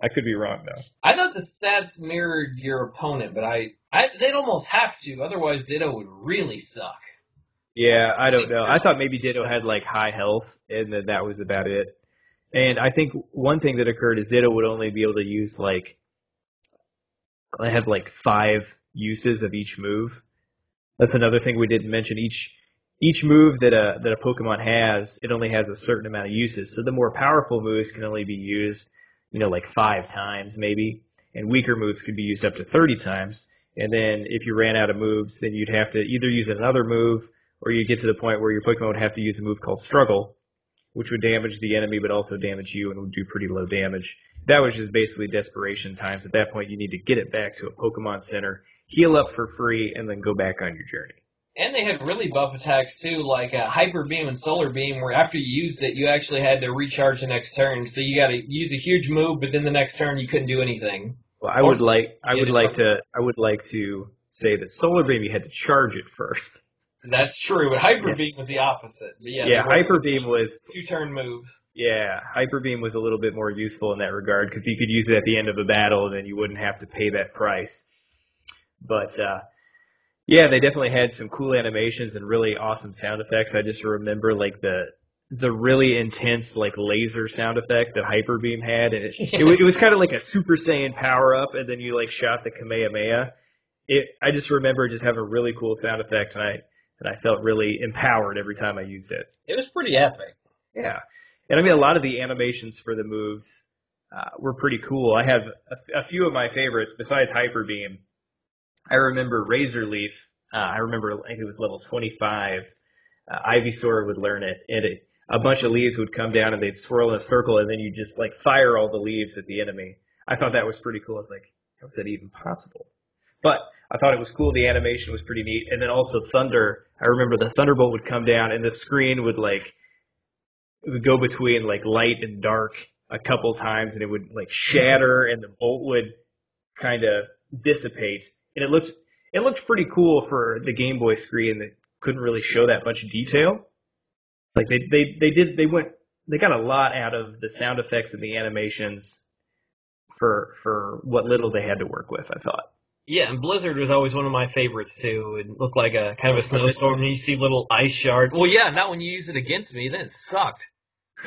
I could be wrong, though. I thought the stats mirrored your opponent, but I, I they'd almost have to. Otherwise, Ditto would really suck. Yeah, I don't know. I thought maybe Ditto had, like, high health, and that that was about it. And I think one thing that occurred is Ditto would only be able to use, like, I have, like, five uses of each move. That's another thing we didn't mention. Each each move that a, that a Pokemon has, it only has a certain amount of uses. So the more powerful moves can only be used, you know, like five times maybe, and weaker moves could be used up to thirty times. And then if you ran out of moves, then you'd have to either use another move, or you get to the point where your Pokemon would have to use a move called Struggle, which would damage the enemy but also damage you and would do pretty low damage. That was just basically desperation times. At that point, you need to get it back to a Pokemon Center, heal up for free, and then go back on your journey. And they had really buff attacks, too, like uh, Hyper Beam and Solar Beam, where after you used it, you actually had to recharge the next turn. So you got to use a huge move, but then the next turn you couldn't do anything. Well, I or would like, I would like to, I would like to say that Solar Beam, you had to charge it first. That's true, but Hyper Beam yeah. was the opposite. But yeah, yeah Hyper Beam was... Two-turn move. Yeah, Hyper Beam was a little bit more useful in that regard because you could use it at the end of a battle and then you wouldn't have to pay that price. But uh, yeah, they definitely had some cool animations and really awesome sound effects. I just remember like the the really intense like laser sound effect that Hyper Beam had, and it yeah. it, it was kind of like a Super Saiyan power up, and then you like shot the Kamehameha. It, I just remember just having a really cool sound effect, and I and I felt really empowered every time I used it. It was pretty epic. Yeah, and I mean a lot of the animations for the moves uh, were pretty cool. I have a, a few of my favorites besides Hyper Beam. I remember Razor Leaf. Uh, I remember I think it was level twenty-five. Uh, Ivysaur would learn it, and it, a bunch of leaves would come down and they'd swirl in a circle, and then you just like fire all the leaves at the enemy. I thought that was pretty cool. I was like, how is that even possible? But I thought it was cool. The animation was pretty neat. And then also Thunder. I remember the Thunderbolt would come down and the screen would like it would go between like light and dark a couple times, and it would like shatter and the bolt would kind of dissipate. And it looked it looked pretty cool for the Game Boy screen that couldn't really show that much detail. Like they they they did they went they got a lot out of the sound effects and the animations for for what little they had to work with, I thought. Yeah, and Blizzard was always one of my favorites, too. It looked like a kind of a snowstorm, and you see little ice shards. Well, yeah, not when you use it against me. Then it sucked.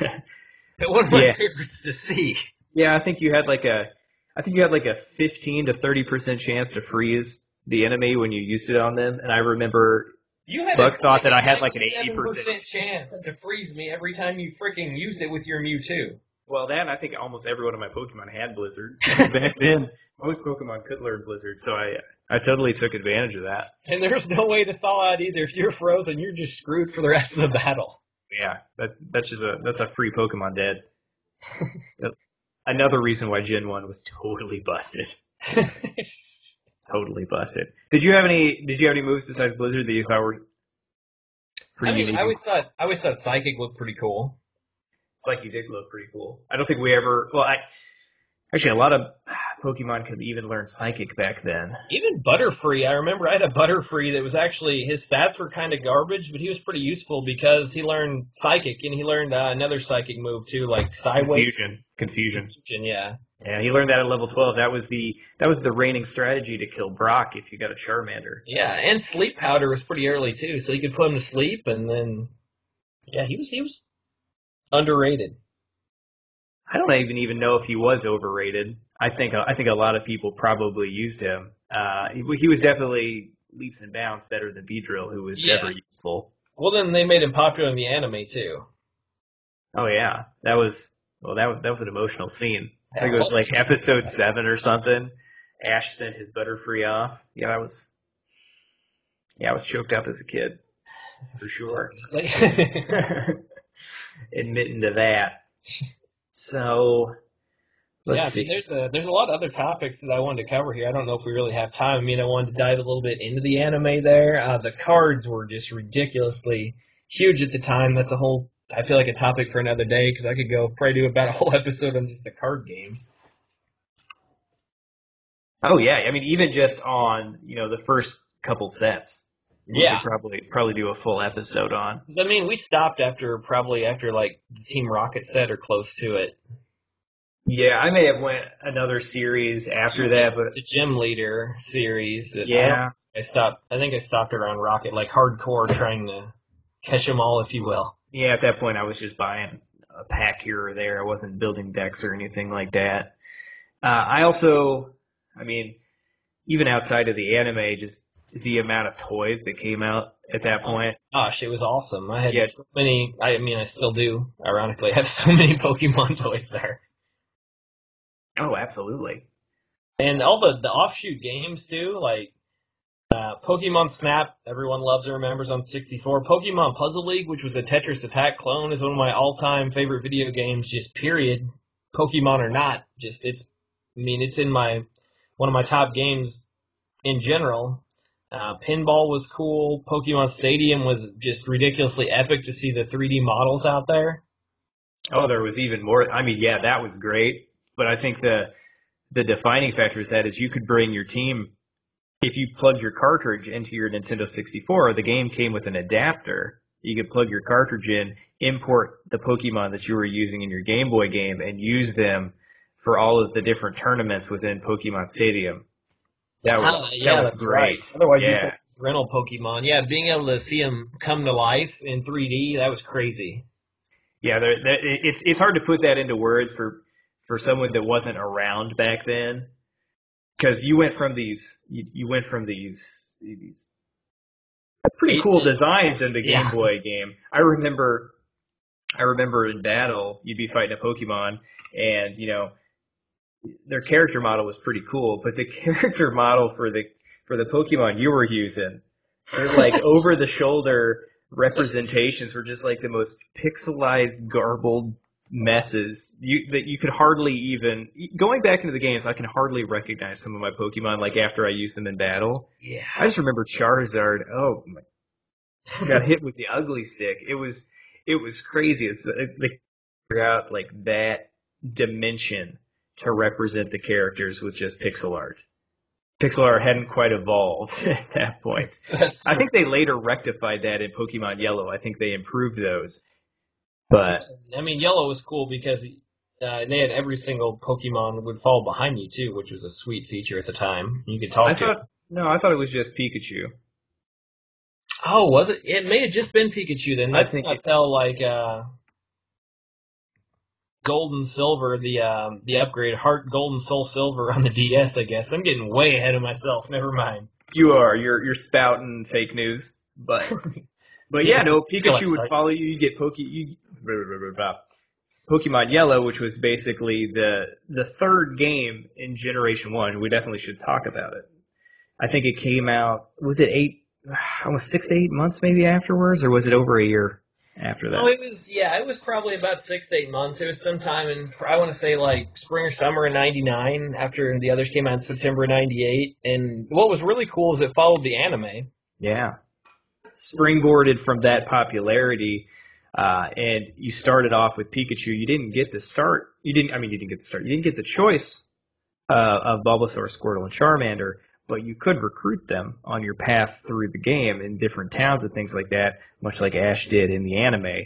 But one of my yeah. favorites to see. Yeah, I think you had like a, I think you had like a fifteen to thirty percent chance to freeze the enemy when you used it on them. And I remember you had Buck a, thought like that I had like an eighty percent chance to freeze me every time you freaking used it with your Mewtwo. Well, then I think almost every one of my Pokemon had Blizzard. Back then, most Pokemon could learn Blizzard, so I I totally took advantage of that. And there's no way to thaw out either. If you're frozen, you're just screwed for the rest of the battle. Yeah, that that's just a that's a free Pokemon dead. Another reason why Gen one was totally busted. Totally busted. Did you have any Did you have any moves besides Blizzard that you thought were pretty? I mean, unique? I always thought I always thought Psychic looked pretty cool. Psychic did look pretty cool. I don't think we ever... Well, I actually, a lot of Pokemon could even learn Psychic back then. Even Butterfree. I remember I had a Butterfree that was actually... His stats were kind of garbage, but he was pretty useful because he learned Psychic, and he learned uh, another Psychic move, too, like Sideways. Confusion. Confusion. Confusion, yeah. Yeah, he learned that at level twelve. That was the that was the reigning strategy to kill Brock if you got a Charmander. Yeah, and Sleep Powder was pretty early, too, so you could put him to sleep, and then... Yeah, he was he was... underrated. I don't even even know if he was overrated. I think I think a lot of people probably used him. Uh, he, he was definitely leaps and bounds better than Beedrill, who was yeah. never useful. Well, then they made him popular in the anime too. Oh yeah, that was well that was that was an emotional scene. I think it was like episode seven or something. Ash sent his Butterfree off. Yeah, I was yeah I was choked up as a kid for sure. Admitting to that. So, let's yeah, see. I mean, there's a there's a lot of other topics that I wanted to cover here. I don't know if we really have time. I mean, I wanted to dive a little bit into the anime there. Uh, the cards were just ridiculously huge at the time. That's a whole, I feel like, a topic for another day, because I could go probably do about a whole episode on just the card game. Oh, yeah. I mean, even just on, you know, the first couple sets. We yeah, could probably probably do a full episode on. I mean, we stopped after probably after like the Team Rocket set or close to it. Yeah, I may have went another series after that, but the Gym Leader series. That yeah, I, I stopped. I think I stopped around Rocket, like hardcore, trying to catch them all, if you will. Yeah, at that point, I was just buying a pack here or there. I wasn't building decks or anything like that. Uh, I also, I mean, even outside of the anime, just. The amount of toys that came out at that point. Oh, gosh, it was awesome. I had yeah. so many, I mean, I still do, ironically, have so many Pokemon toys there. Oh, absolutely. And all the, the offshoot games, too, like uh, Pokemon Snap, everyone loves and remembers on sixty-four. Pokemon Puzzle League, which was a Tetris Attack clone, is one of my all-time favorite video games, just period. Pokemon or not, just, it's, I mean, it's in my, one of my top games in general. Uh, pinball was cool. Pokemon Stadium was just ridiculously epic to see the three D models out there. Oh, there was even more. I mean, yeah, that was great. But I think the the defining factor is that is you could bring your team, if you plugged your cartridge into your Nintendo sixty-four, the game came with an adapter. You could plug your cartridge in, import the Pokemon that you were using in your Game Boy game, and use them for all of the different tournaments within Pokemon Stadium. That was uh, yeah, that was great. Right. Otherwise, yeah. you said rental Pokemon. Yeah, being able to see them come to life in three D, that was crazy. Yeah, they're, they're, it's it's hard to put that into words for for someone that wasn't around back then, because you went from these you, you went from these these pretty cool designs in the Game yeah. Boy game. I remember I remember in battle, you'd be fighting a Pokemon, and you know. Their character model was pretty cool, but the character model for the for the Pokemon you were using, their like over the shoulder representations were just like the most pixelized, garbled messes you, that you could hardly even. Going back into the games, I can hardly recognize some of my Pokemon. Like after I use them in battle, yeah, I just remember Charizard. Oh my, got hit with the ugly stick. It was it was crazy. It's they figured out like that dimension to represent the characters with just pixel art. Pixel art hadn't quite evolved at that point. I think they later rectified that in Pokemon Yellow. I think they improved those. But I mean, Yellow was cool because uh, they had every single Pokemon would fall behind you too, which was a sweet feature at the time. You could talk I to thought, No, I thought it was just Pikachu. Oh, was it? It may have just been Pikachu then. That's I think not it, tell, like... Uh... Gold and Silver, the um, the upgrade, Heart Gold and Soul Silver on the D S, I guess. I'm getting way ahead of myself. Never mind. You are. You're you're spouting fake news, but but yeah, no. Pikachu would follow you. You get Poke. You, blah, blah, blah, blah. Pokemon Yellow, which was basically the the third game in Generation One. We definitely should talk about it. I think it came out. Was it eight? Almost six to eight months, maybe afterwards, or was it over a year? After that. Oh, it was, yeah, it was probably about six to eight months. It was sometime in, I want to say, like, spring or summer in ninety-nine, after the others came out in September ninety-eight. And what was really cool is it followed the anime. Yeah. Springboarded from that popularity, uh, and you started off with Pikachu. You didn't get the start. You didn't, I mean, you didn't get the start. You didn't get the choice uh, of Bulbasaur, Squirtle, and Charmander, but you could recruit them on your path through the game in different towns and things like that, much like Ash did in the anime.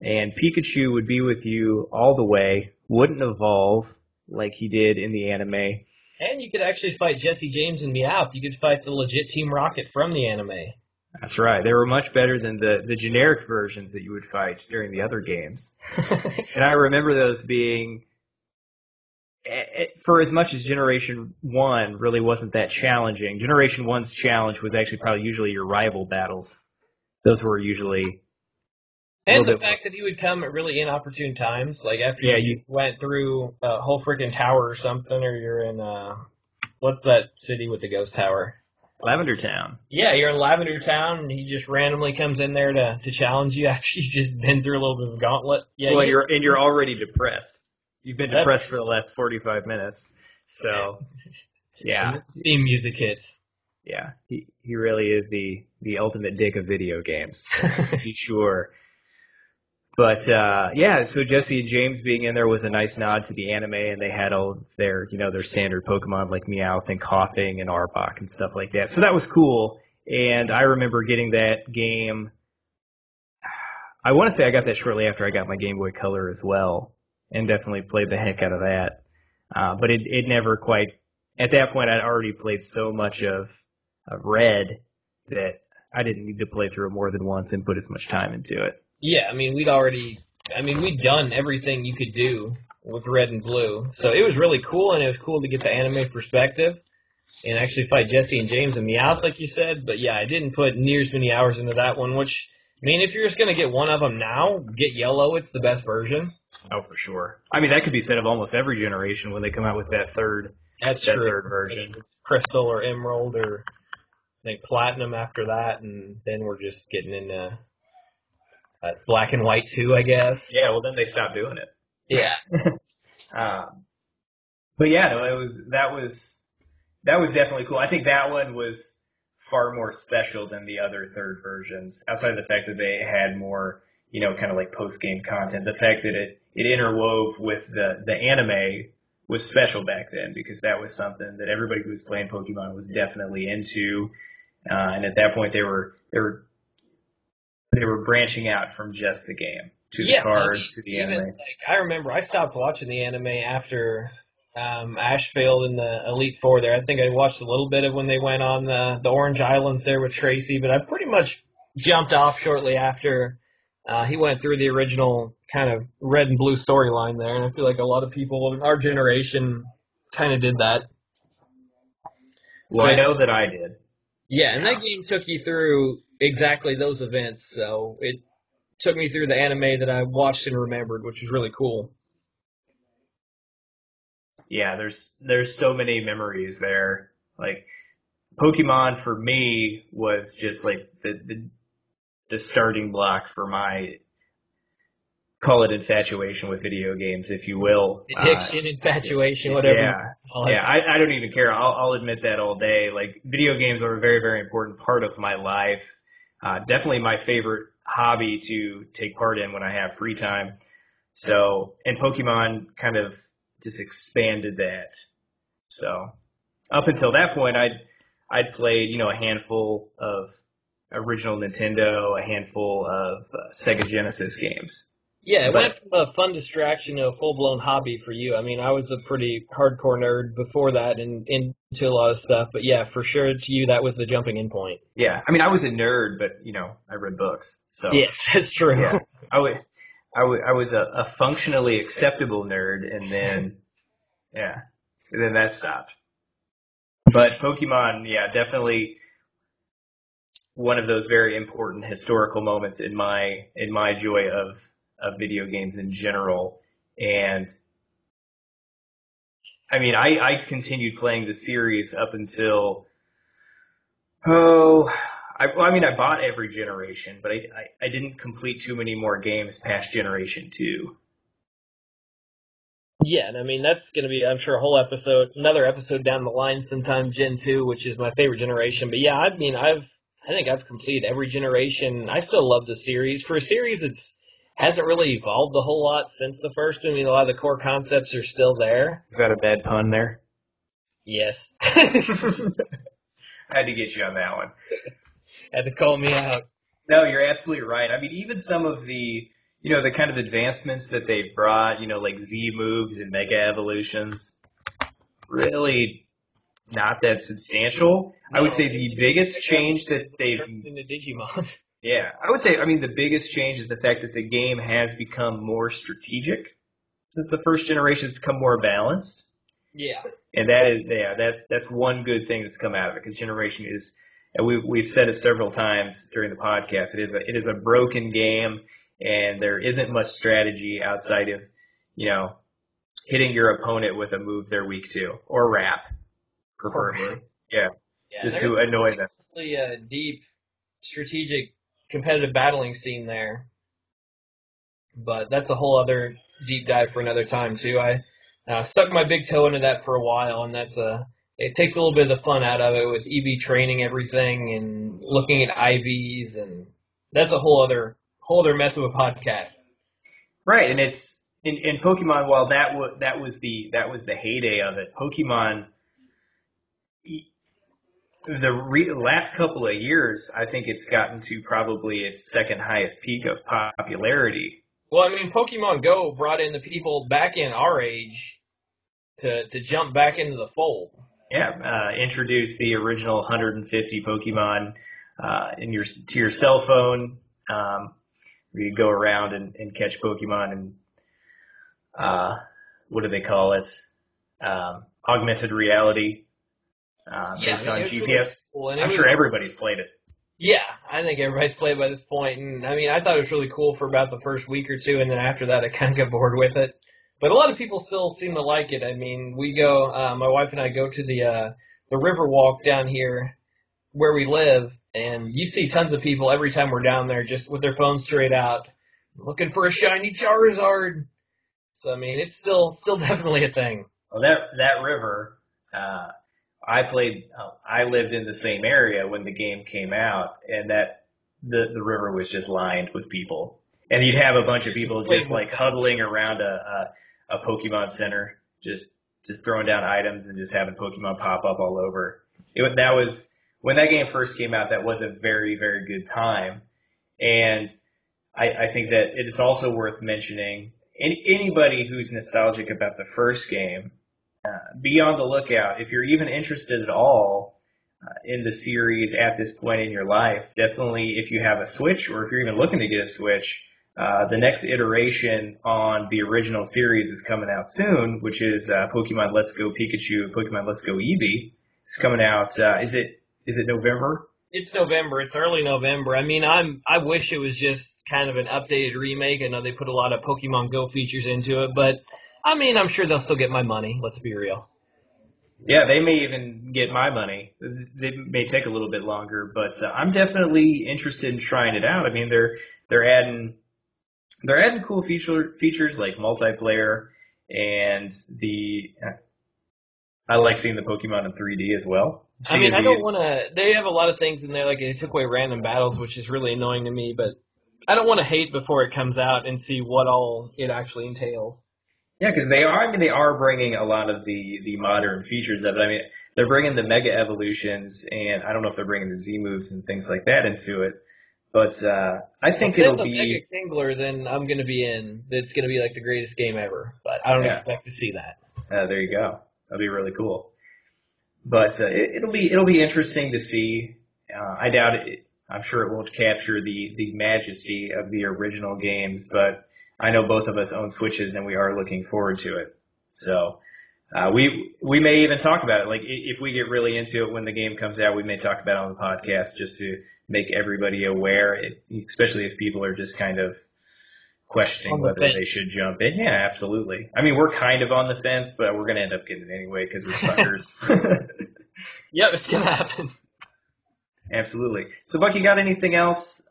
And Pikachu would be with you all the way, wouldn't evolve like he did in the anime. And you could actually fight Jesse James and Meowth. You could fight the legit Team Rocket from the anime. That's right. They were much better than the, the generic versions that you would fight during the other games. And I remember those being... For as much as Generation one really wasn't that challenging, Generation one's challenge was actually probably usually your rival battles. Those were usually... And the fact more. that he would come at really inopportune times, like after yeah, you, you went through a whole freaking tower or something, or you're in, uh, what's that city with the ghost tower? Lavender Town. Yeah, you're in Lavender Town, and he just randomly comes in there to, to challenge you after you've just been through a little bit of a gauntlet. Yeah, well, you you're, just, and you're already depressed. You've been That's, depressed for the last forty-five minutes, so yeah. Theme music hits. Yeah, he he really is the the ultimate dick of video games, to be sure. But uh, yeah, so Jesse and James being in there was a nice nod to the anime, and they had all their you know their standard Pokemon like Meowth and Koffing and Arbok and stuff like that. So that was cool, and I remember getting that game. I want to say I got that shortly after I got my Game Boy Color as well. And definitely played the heck out of that. Uh, but it, it never quite... At that point, I'd already played so much of, of Red that I didn't need to play through it more than once and put as much time into it. Yeah, I mean, we'd already... I mean, we'd done everything you could do with Red and Blue. So it was really cool, and it was cool to get the anime perspective and actually fight Jesse and James and Meowth, like you said. But yeah, I didn't put near as many hours into that one, which... I mean, if you're just going to get one of them now, get Yellow. It's the best version. Oh, for sure. I mean, that could be said of almost every generation when they come out with that third, That's that true. third version. Crystal or Emerald or I think Platinum after that, and then we're just getting into uh, Black and White too, I guess. Yeah, well, then they stopped doing it. Yeah. um, but yeah, no, it was that was that was definitely cool. I think that one was far more special than the other third versions, outside of the fact that they had more, you know, kind of like post-game content. The fact that it, it interwove with the, the anime was special back then because that was something that everybody who was playing Pokemon was definitely into. Uh, and at that point, they were they were they were branching out from just the game to the yeah, cards I mean, to the anime. Even, like, I remember I stopped watching the anime after Um, Ashfield in the Elite Four there. I think I watched a little bit of when they went on the, the Orange Islands there with Tracy, but I pretty much jumped off shortly after uh, he went through the original kind of red and blue storyline there, and I feel like a lot of people in our generation kind of did that. Well, so, I know that I did. Yeah, and that game took you through exactly those events, so it took me through the anime that I watched and remembered, which was really cool. Yeah, there's there's so many memories there. Like, Pokemon for me was just like the the, the starting block for my, call it infatuation with video games, if you will. Addiction, uh, infatuation, whatever. Yeah, yeah. I, I don't even care. I'll, I'll admit that all day. Like, video games are a very, very important part of my life. Uh, definitely my favorite hobby to take part in when I have free time. So, and Pokemon kind of just expanded that. So up until that point, I'd I'd played, you know, a handful of original Nintendo, a handful of uh, Sega Genesis games. Yeah, it but, went from a fun distraction to a full-blown hobby for you. I mean, I was a pretty hardcore nerd before that and into a lot of stuff. But yeah, for sure, to you, that was the jumping-in point. Yeah, I mean, I was a nerd, but, you know, I read books. So yes, that's true. Yeah, I would. I, w- I was a, a functionally acceptable nerd, and then, yeah, and then that stopped. But Pokemon, yeah, definitely one of those very important historical moments in my in my joy of, of video games in general. And, I mean, I, I continued playing the series up until, oh... I, well, I mean, I bought every generation, but I, I, I didn't complete too many more games past Generation two. Yeah, and I mean, that's going to be, I'm sure, a whole episode, another episode down the line sometime, Gen two, which is my favorite generation. But yeah, I mean, I've, I think I've completed every generation. I still love the series. For a series, it's hasn't really evolved a whole lot since the first. I mean, a lot of the core concepts are still there. Is that a bad pun there? Yes. I had to get you on that one. Had to call me out. No, you're absolutely right. I mean, even some of the, you know, the kind of advancements that they've brought, you know, like Z moves and mega evolutions, really not that substantial. No, I would say the biggest change that they've in the Digimon. Yeah, I would say, I mean, the biggest change is the fact that the game has become more strategic since the first generation. Has become more balanced. Yeah, and that is, yeah, that's that's one good thing that's come out of it, because generation is. And we've, we've said it several times during the podcast. It is a, it is a broken game, and there isn't much strategy outside of, you know, hitting your opponent with a move they're weak to, or rap, preferably. Yeah, yeah, just to annoy them. Honestly, a deep, strategic, competitive battling scene there. But that's a whole other deep dive for another time, too. I uh, stuck my big toe into that for a while, and that's a... It takes a little bit of the fun out of it with Eevee training everything and looking at I Vs, and that's a whole other whole other mess of a podcast. Right, and it's in, in Pokemon. While that was that was the that was the heyday of it, Pokemon. The re, last couple of years, I think it's gotten to probably its second highest peak of popularity. Well, I mean, Pokemon Go brought in the people back in our age to to jump back into the fold. Yeah, uh, introduce the original one hundred fifty Pokemon uh, in your to your cell phone. Um, where you go around and, and catch Pokemon and uh, what do they call it? Um, augmented reality uh, yeah, based I mean, on G P S. Really cool. I'm sure everybody's played it. Yeah, I think everybody's played by this point. And I mean, I thought it was really cool for about the first week or two, and then after that, I kind of got bored with it. But a lot of people still seem to like it. I mean, we go, uh, my wife and I go to the uh, the Riverwalk down here where we live, and you see tons of people every time we're down there just with their phones straight out, looking for a shiny Charizard. So, I mean, it's still still definitely a thing. Well, that, that river, uh, I played, uh, I lived in the same area when the game came out, and that the, the river was just lined with people. And you'd have a bunch of people just like huddling around a, a, a Pokemon Center, just just throwing down items and just having Pokemon pop up all over. It, that was when that game first came out. That was a very very good time, and I, I think that it's also worth mentioning. Any, anybody who's nostalgic about the first game, uh, uh, be on the lookout. If you're even interested at all uh, in the series at this point in your life, definitely if you have a Switch or if you're even looking to get a Switch, uh, the next iteration on the original series is coming out soon, which is uh, Pokemon Let's Go Pikachu and Pokemon Let's Go Eevee. It's coming out, uh, is it is it November? It's November. It's early November. I mean, I'm I wish it was just kind of an updated remake. I know they put a lot of Pokemon Go features into it, but I mean, I'm sure they'll still get my money. Let's be real. Yeah, they may even get my money. They may take a little bit longer, but uh, I'm definitely interested in trying it out. I mean, they're they're adding they're adding cool feature features like multiplayer and the. I like seeing the Pokemon in three D as well. I mean, I don't want to – they have a lot of things in there. Like, they took away random battles, which is really annoying to me. But I don't want to hate before it comes out and see what all it actually entails. Yeah, because they are – I mean, they are bringing a lot of the, the modern features of it. I mean, they're bringing the Mega Evolutions, and I don't know if they're bringing the Z-Moves and things like that into it. But uh, I think well, it'll be – if they have the Mega Kingler, then I'm going to be in. It's going to be, like, the greatest game ever. But I don't yeah. expect to see that. Uh, there you go. That'll be really cool. But uh, it, it'll be it'll be interesting to see. Uh, I doubt it. I'm sure it won't capture the, the majesty of the original games, but I know both of us own Switches, and we are looking forward to it. So uh, we we may even talk about it. Like if we get really into it when the game comes out, we may talk about it on the podcast just to make everybody aware, it, especially if people are just kind of questioning whether they should jump in. Yeah, absolutely. I mean, we're kind of on the fence, but we're going to end up getting it anyway because we're suckers. Yep, it's going to happen. Absolutely. So, Buck, you got anything else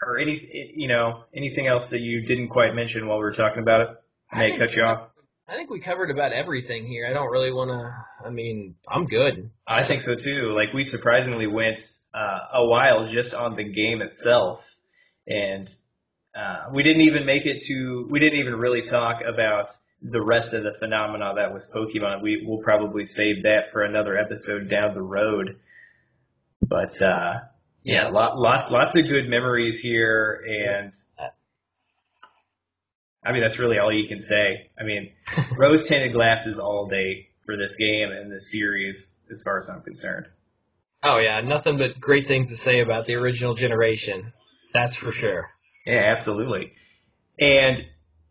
or any, you know, anything else that you didn't quite mention while we were talking about it? May I cut you off? I think we covered about everything here. I don't really want to, I mean, I'm good. I think so, too. Like, we surprisingly went uh, a while just on the game itself, and Uh, we didn't even make it to – we didn't even really talk about the rest of the phenomena that was Pokemon. We, we'll probably save that for another episode down the road. But, uh, yeah, yeah lot, lot, lots of good memories here. And, I mean, that's really all you can say. I mean, rose-tinted glasses all day for this game and this series as far as I'm concerned. Oh, yeah, nothing but great things to say about the original generation. That's for sure. Yeah, absolutely. And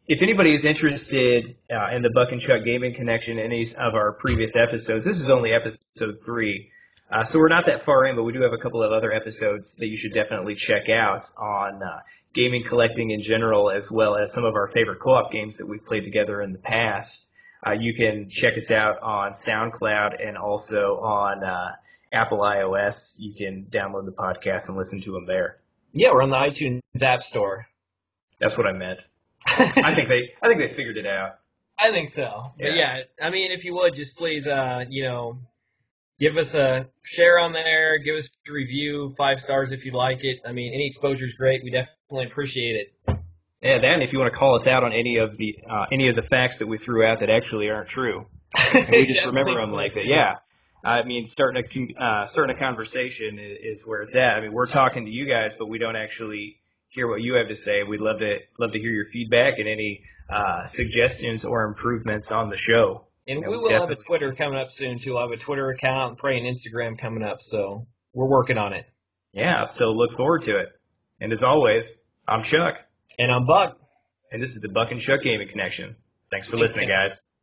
if anybody is interested uh, in the Buck and Chuck Gaming Connection in any of our previous episodes, this is only episode three, uh, so we're not that far in, but we do have a couple of other episodes that you should definitely check out on uh, gaming, collecting in general, as well as some of our favorite co-op games that we've played together in the past. Uh, you can check us out on SoundCloud and also on uh, Apple iOS. You can download the podcast and listen to them there. Yeah, we're on the iTunes App Store. That's what I meant. I think they, I think they figured it out. I think so. Yeah. But yeah, I mean, if you would, just please, uh, you know, give us a share on there. Give us a review, five stars if you like it. I mean, any exposure is great. We definitely appreciate it. Yeah, then if you want to call us out on any of the uh, any of the facts that we threw out that actually aren't true, and we just remember them like that. Yeah. I mean, starting a uh, starting a conversation is, is where it's at. I mean, we're talking to you guys, but we don't actually hear what you have to say. We'd love to love to hear your feedback and any uh, suggestions or improvements on the show. And we will have a Twitter coming up soon too. I have a Twitter account, and probably an Instagram coming up, so we're working on it. Yeah, so look forward to it. And as always, I'm Chuck, and I'm Buck, and this is the Buck and Chuck Gaming Connection. Thanks for listening, guys.